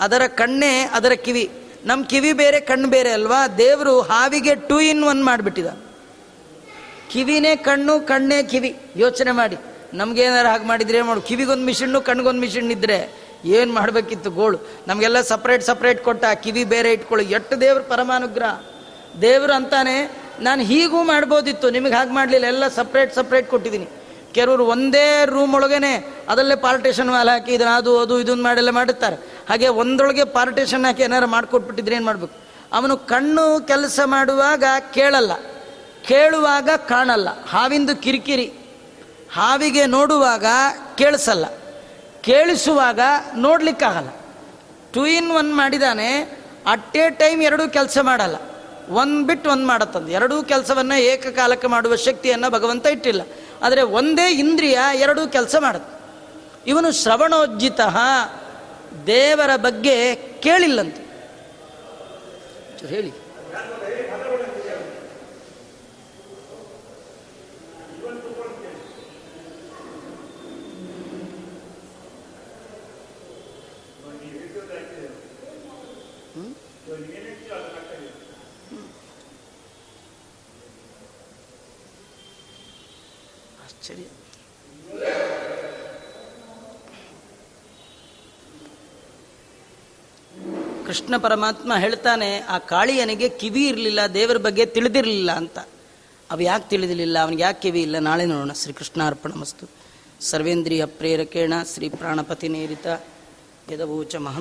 ಅದರ ಕಣ್ಣೇ ಅದರ ಕಿವಿ. ನಮ್ಮ ಕಿವಿ ಬೇರೆ ಕಣ್ಣು ಬೇರೆ ಅಲ್ವಾ. ದೇವರು ಹಾವಿಗೆ 2 in 1 ಮಾಡಿಬಿಟ್ಟಿದ್ದಾನೆ. ಕಿವಿನೇ ಕಣ್ಣು, ಕಣ್ಣೇ ಕಿವಿ. ಯೋಚನೆ ಮಾಡಿ, ನಮಗೇನಾರು ಹಾಗೆ ಮಾಡಿದರೆ ಏನು ಮಾಡು. ಕಿವಿಗೊಂದು ಮಿಷಿನ್ನು ಕಣ್ಗೊಂದು ಮಿಷಿನ್ ಇದ್ದರೆ ಏನು ಮಾಡಬೇಕಿತ್ತು ಗೋಳು. ನಮಗೆಲ್ಲ ಸಪ್ರೇಟ್ ಸಪ್ರೇಟ್ ಕೊಟ್ಟ, ಕಿವಿ ಬೇರೆ ಇಟ್ಕೊಳ್ಳಿ. ಎಷ್ಟು ದೇವ್ರ ಪರಮಾನುಗ್ರಹ. ದೇವರು ಅಂತಾನೆ ನಾನು ಹೀಗೂ ಮಾಡ್ಬೋದಿತ್ತು, ನಿಮಗೆ ಹಾಗೆ ಮಾಡಲಿಲ್ಲ, ಎಲ್ಲ ಸಪ್ರೇಟ್ ಸಪ್ರೇಟ್ ಕೊಟ್ಟಿದ್ದೀನಿ. ಕೆಲವರು ಒಂದೇ ರೂಮ್ ಒಳಗೇ ಅದರಲ್ಲೇ ಪಾರ್ಟೇಷನ್ ವಾಲ್ ಹಾಕಿ ಇದನ್ನು ಅದು ಅದು ಇದನ್ನು ಮಾಡೆಲ್ಲ ಮಾಡುತ್ತಾರೆ. ಹಾಗೆ ಒಂದೊಳಗೆ ಪಾರ್ಟೇಷನ್ ಹಾಕಿ ಏನಾರು ಮಾಡಿಕೊಟ್ಬಿಟ್ಟಿದ್ರೆ ಏನು ಮಾಡಬೇಕು. ಅವನು ಕಣ್ಣು ಕೆಲಸ ಮಾಡುವಾಗ ಕೇಳಲ್ಲ, ಕೇಳುವಾಗ ಕಾಣಲ್ಲ. ಹಾವಿಂದು ಕಿರಿಕಿರಿ, ಹಾವಿಗೆ ನೋಡುವಾಗ ಕೇಳಿಸಲ್ಲ, ಕೇಳಿಸುವಾಗ ನೋಡಲಿಕ್ಕಾಗಲ್ಲ. 2 in 1 ಮಾಡಿದಾನೆ. ಅಟ್ ಎ ಟೈಮ್ ಎರಡೂ ಕೆಲಸ ಮಾಡಲ್ಲ, ಒಂದು ಬಿಟ್ಟು ಒಂದು ಮಾಡತ್ತಂದು. ಎರಡೂ ಕೆಲಸವನ್ನು ಏಕಕಾಲಕ್ಕೆ ಮಾಡುವ ಶಕ್ತಿಯನ್ನು ಭಗವಂತ ಇಟ್ಟಿಲ್ಲ. ಆದರೆ ಒಂದೇ ಇಂದ್ರಿಯ ಎರಡೂ ಕೆಲಸ ಮಾಡುತ್ತೆ. ಇವನು ಶ್ರವಣೋಜ್ಜಿತ, ದೇವರ ಬಗ್ಗೆ ಕೇಳಿಲ್ಲಂತೆ. ಹೇಳಿ ಸರಿ. ಕೃಷ್ಣ ಪರಮಾತ್ಮ ಹೇಳ್ತಾನೆ, ಆ ಕಾಳಿಯನಿಗೆ ಕಿವಿ ಇರಲಿಲ್ಲ, ದೇವರ ಬಗ್ಗೆ ತಿಳಿದಿರಲಿಲ್ಲ ಅಂತ. ಅವು ಯಾಕೆ ತಿಳಿದಿರಲಿಲ್ಲ, ಅವನಿಗೆ ಯಾಕೆ ಕಿವಿ ಇಲ್ಲ, ನಾಳೆ ನೋಡೋಣ. ಶ್ರೀ ಕೃಷ್ಣಾರ್ಪಣ ಮಸ್ತು. ಸರ್ವೇಂದ್ರಿಯ ಪ್ರೇರಕೇಣ ಶ್ರೀ ಪ್ರಾಣಪತಿ ನೇರಿತ ಯದವೋಚ ಮಹಂ.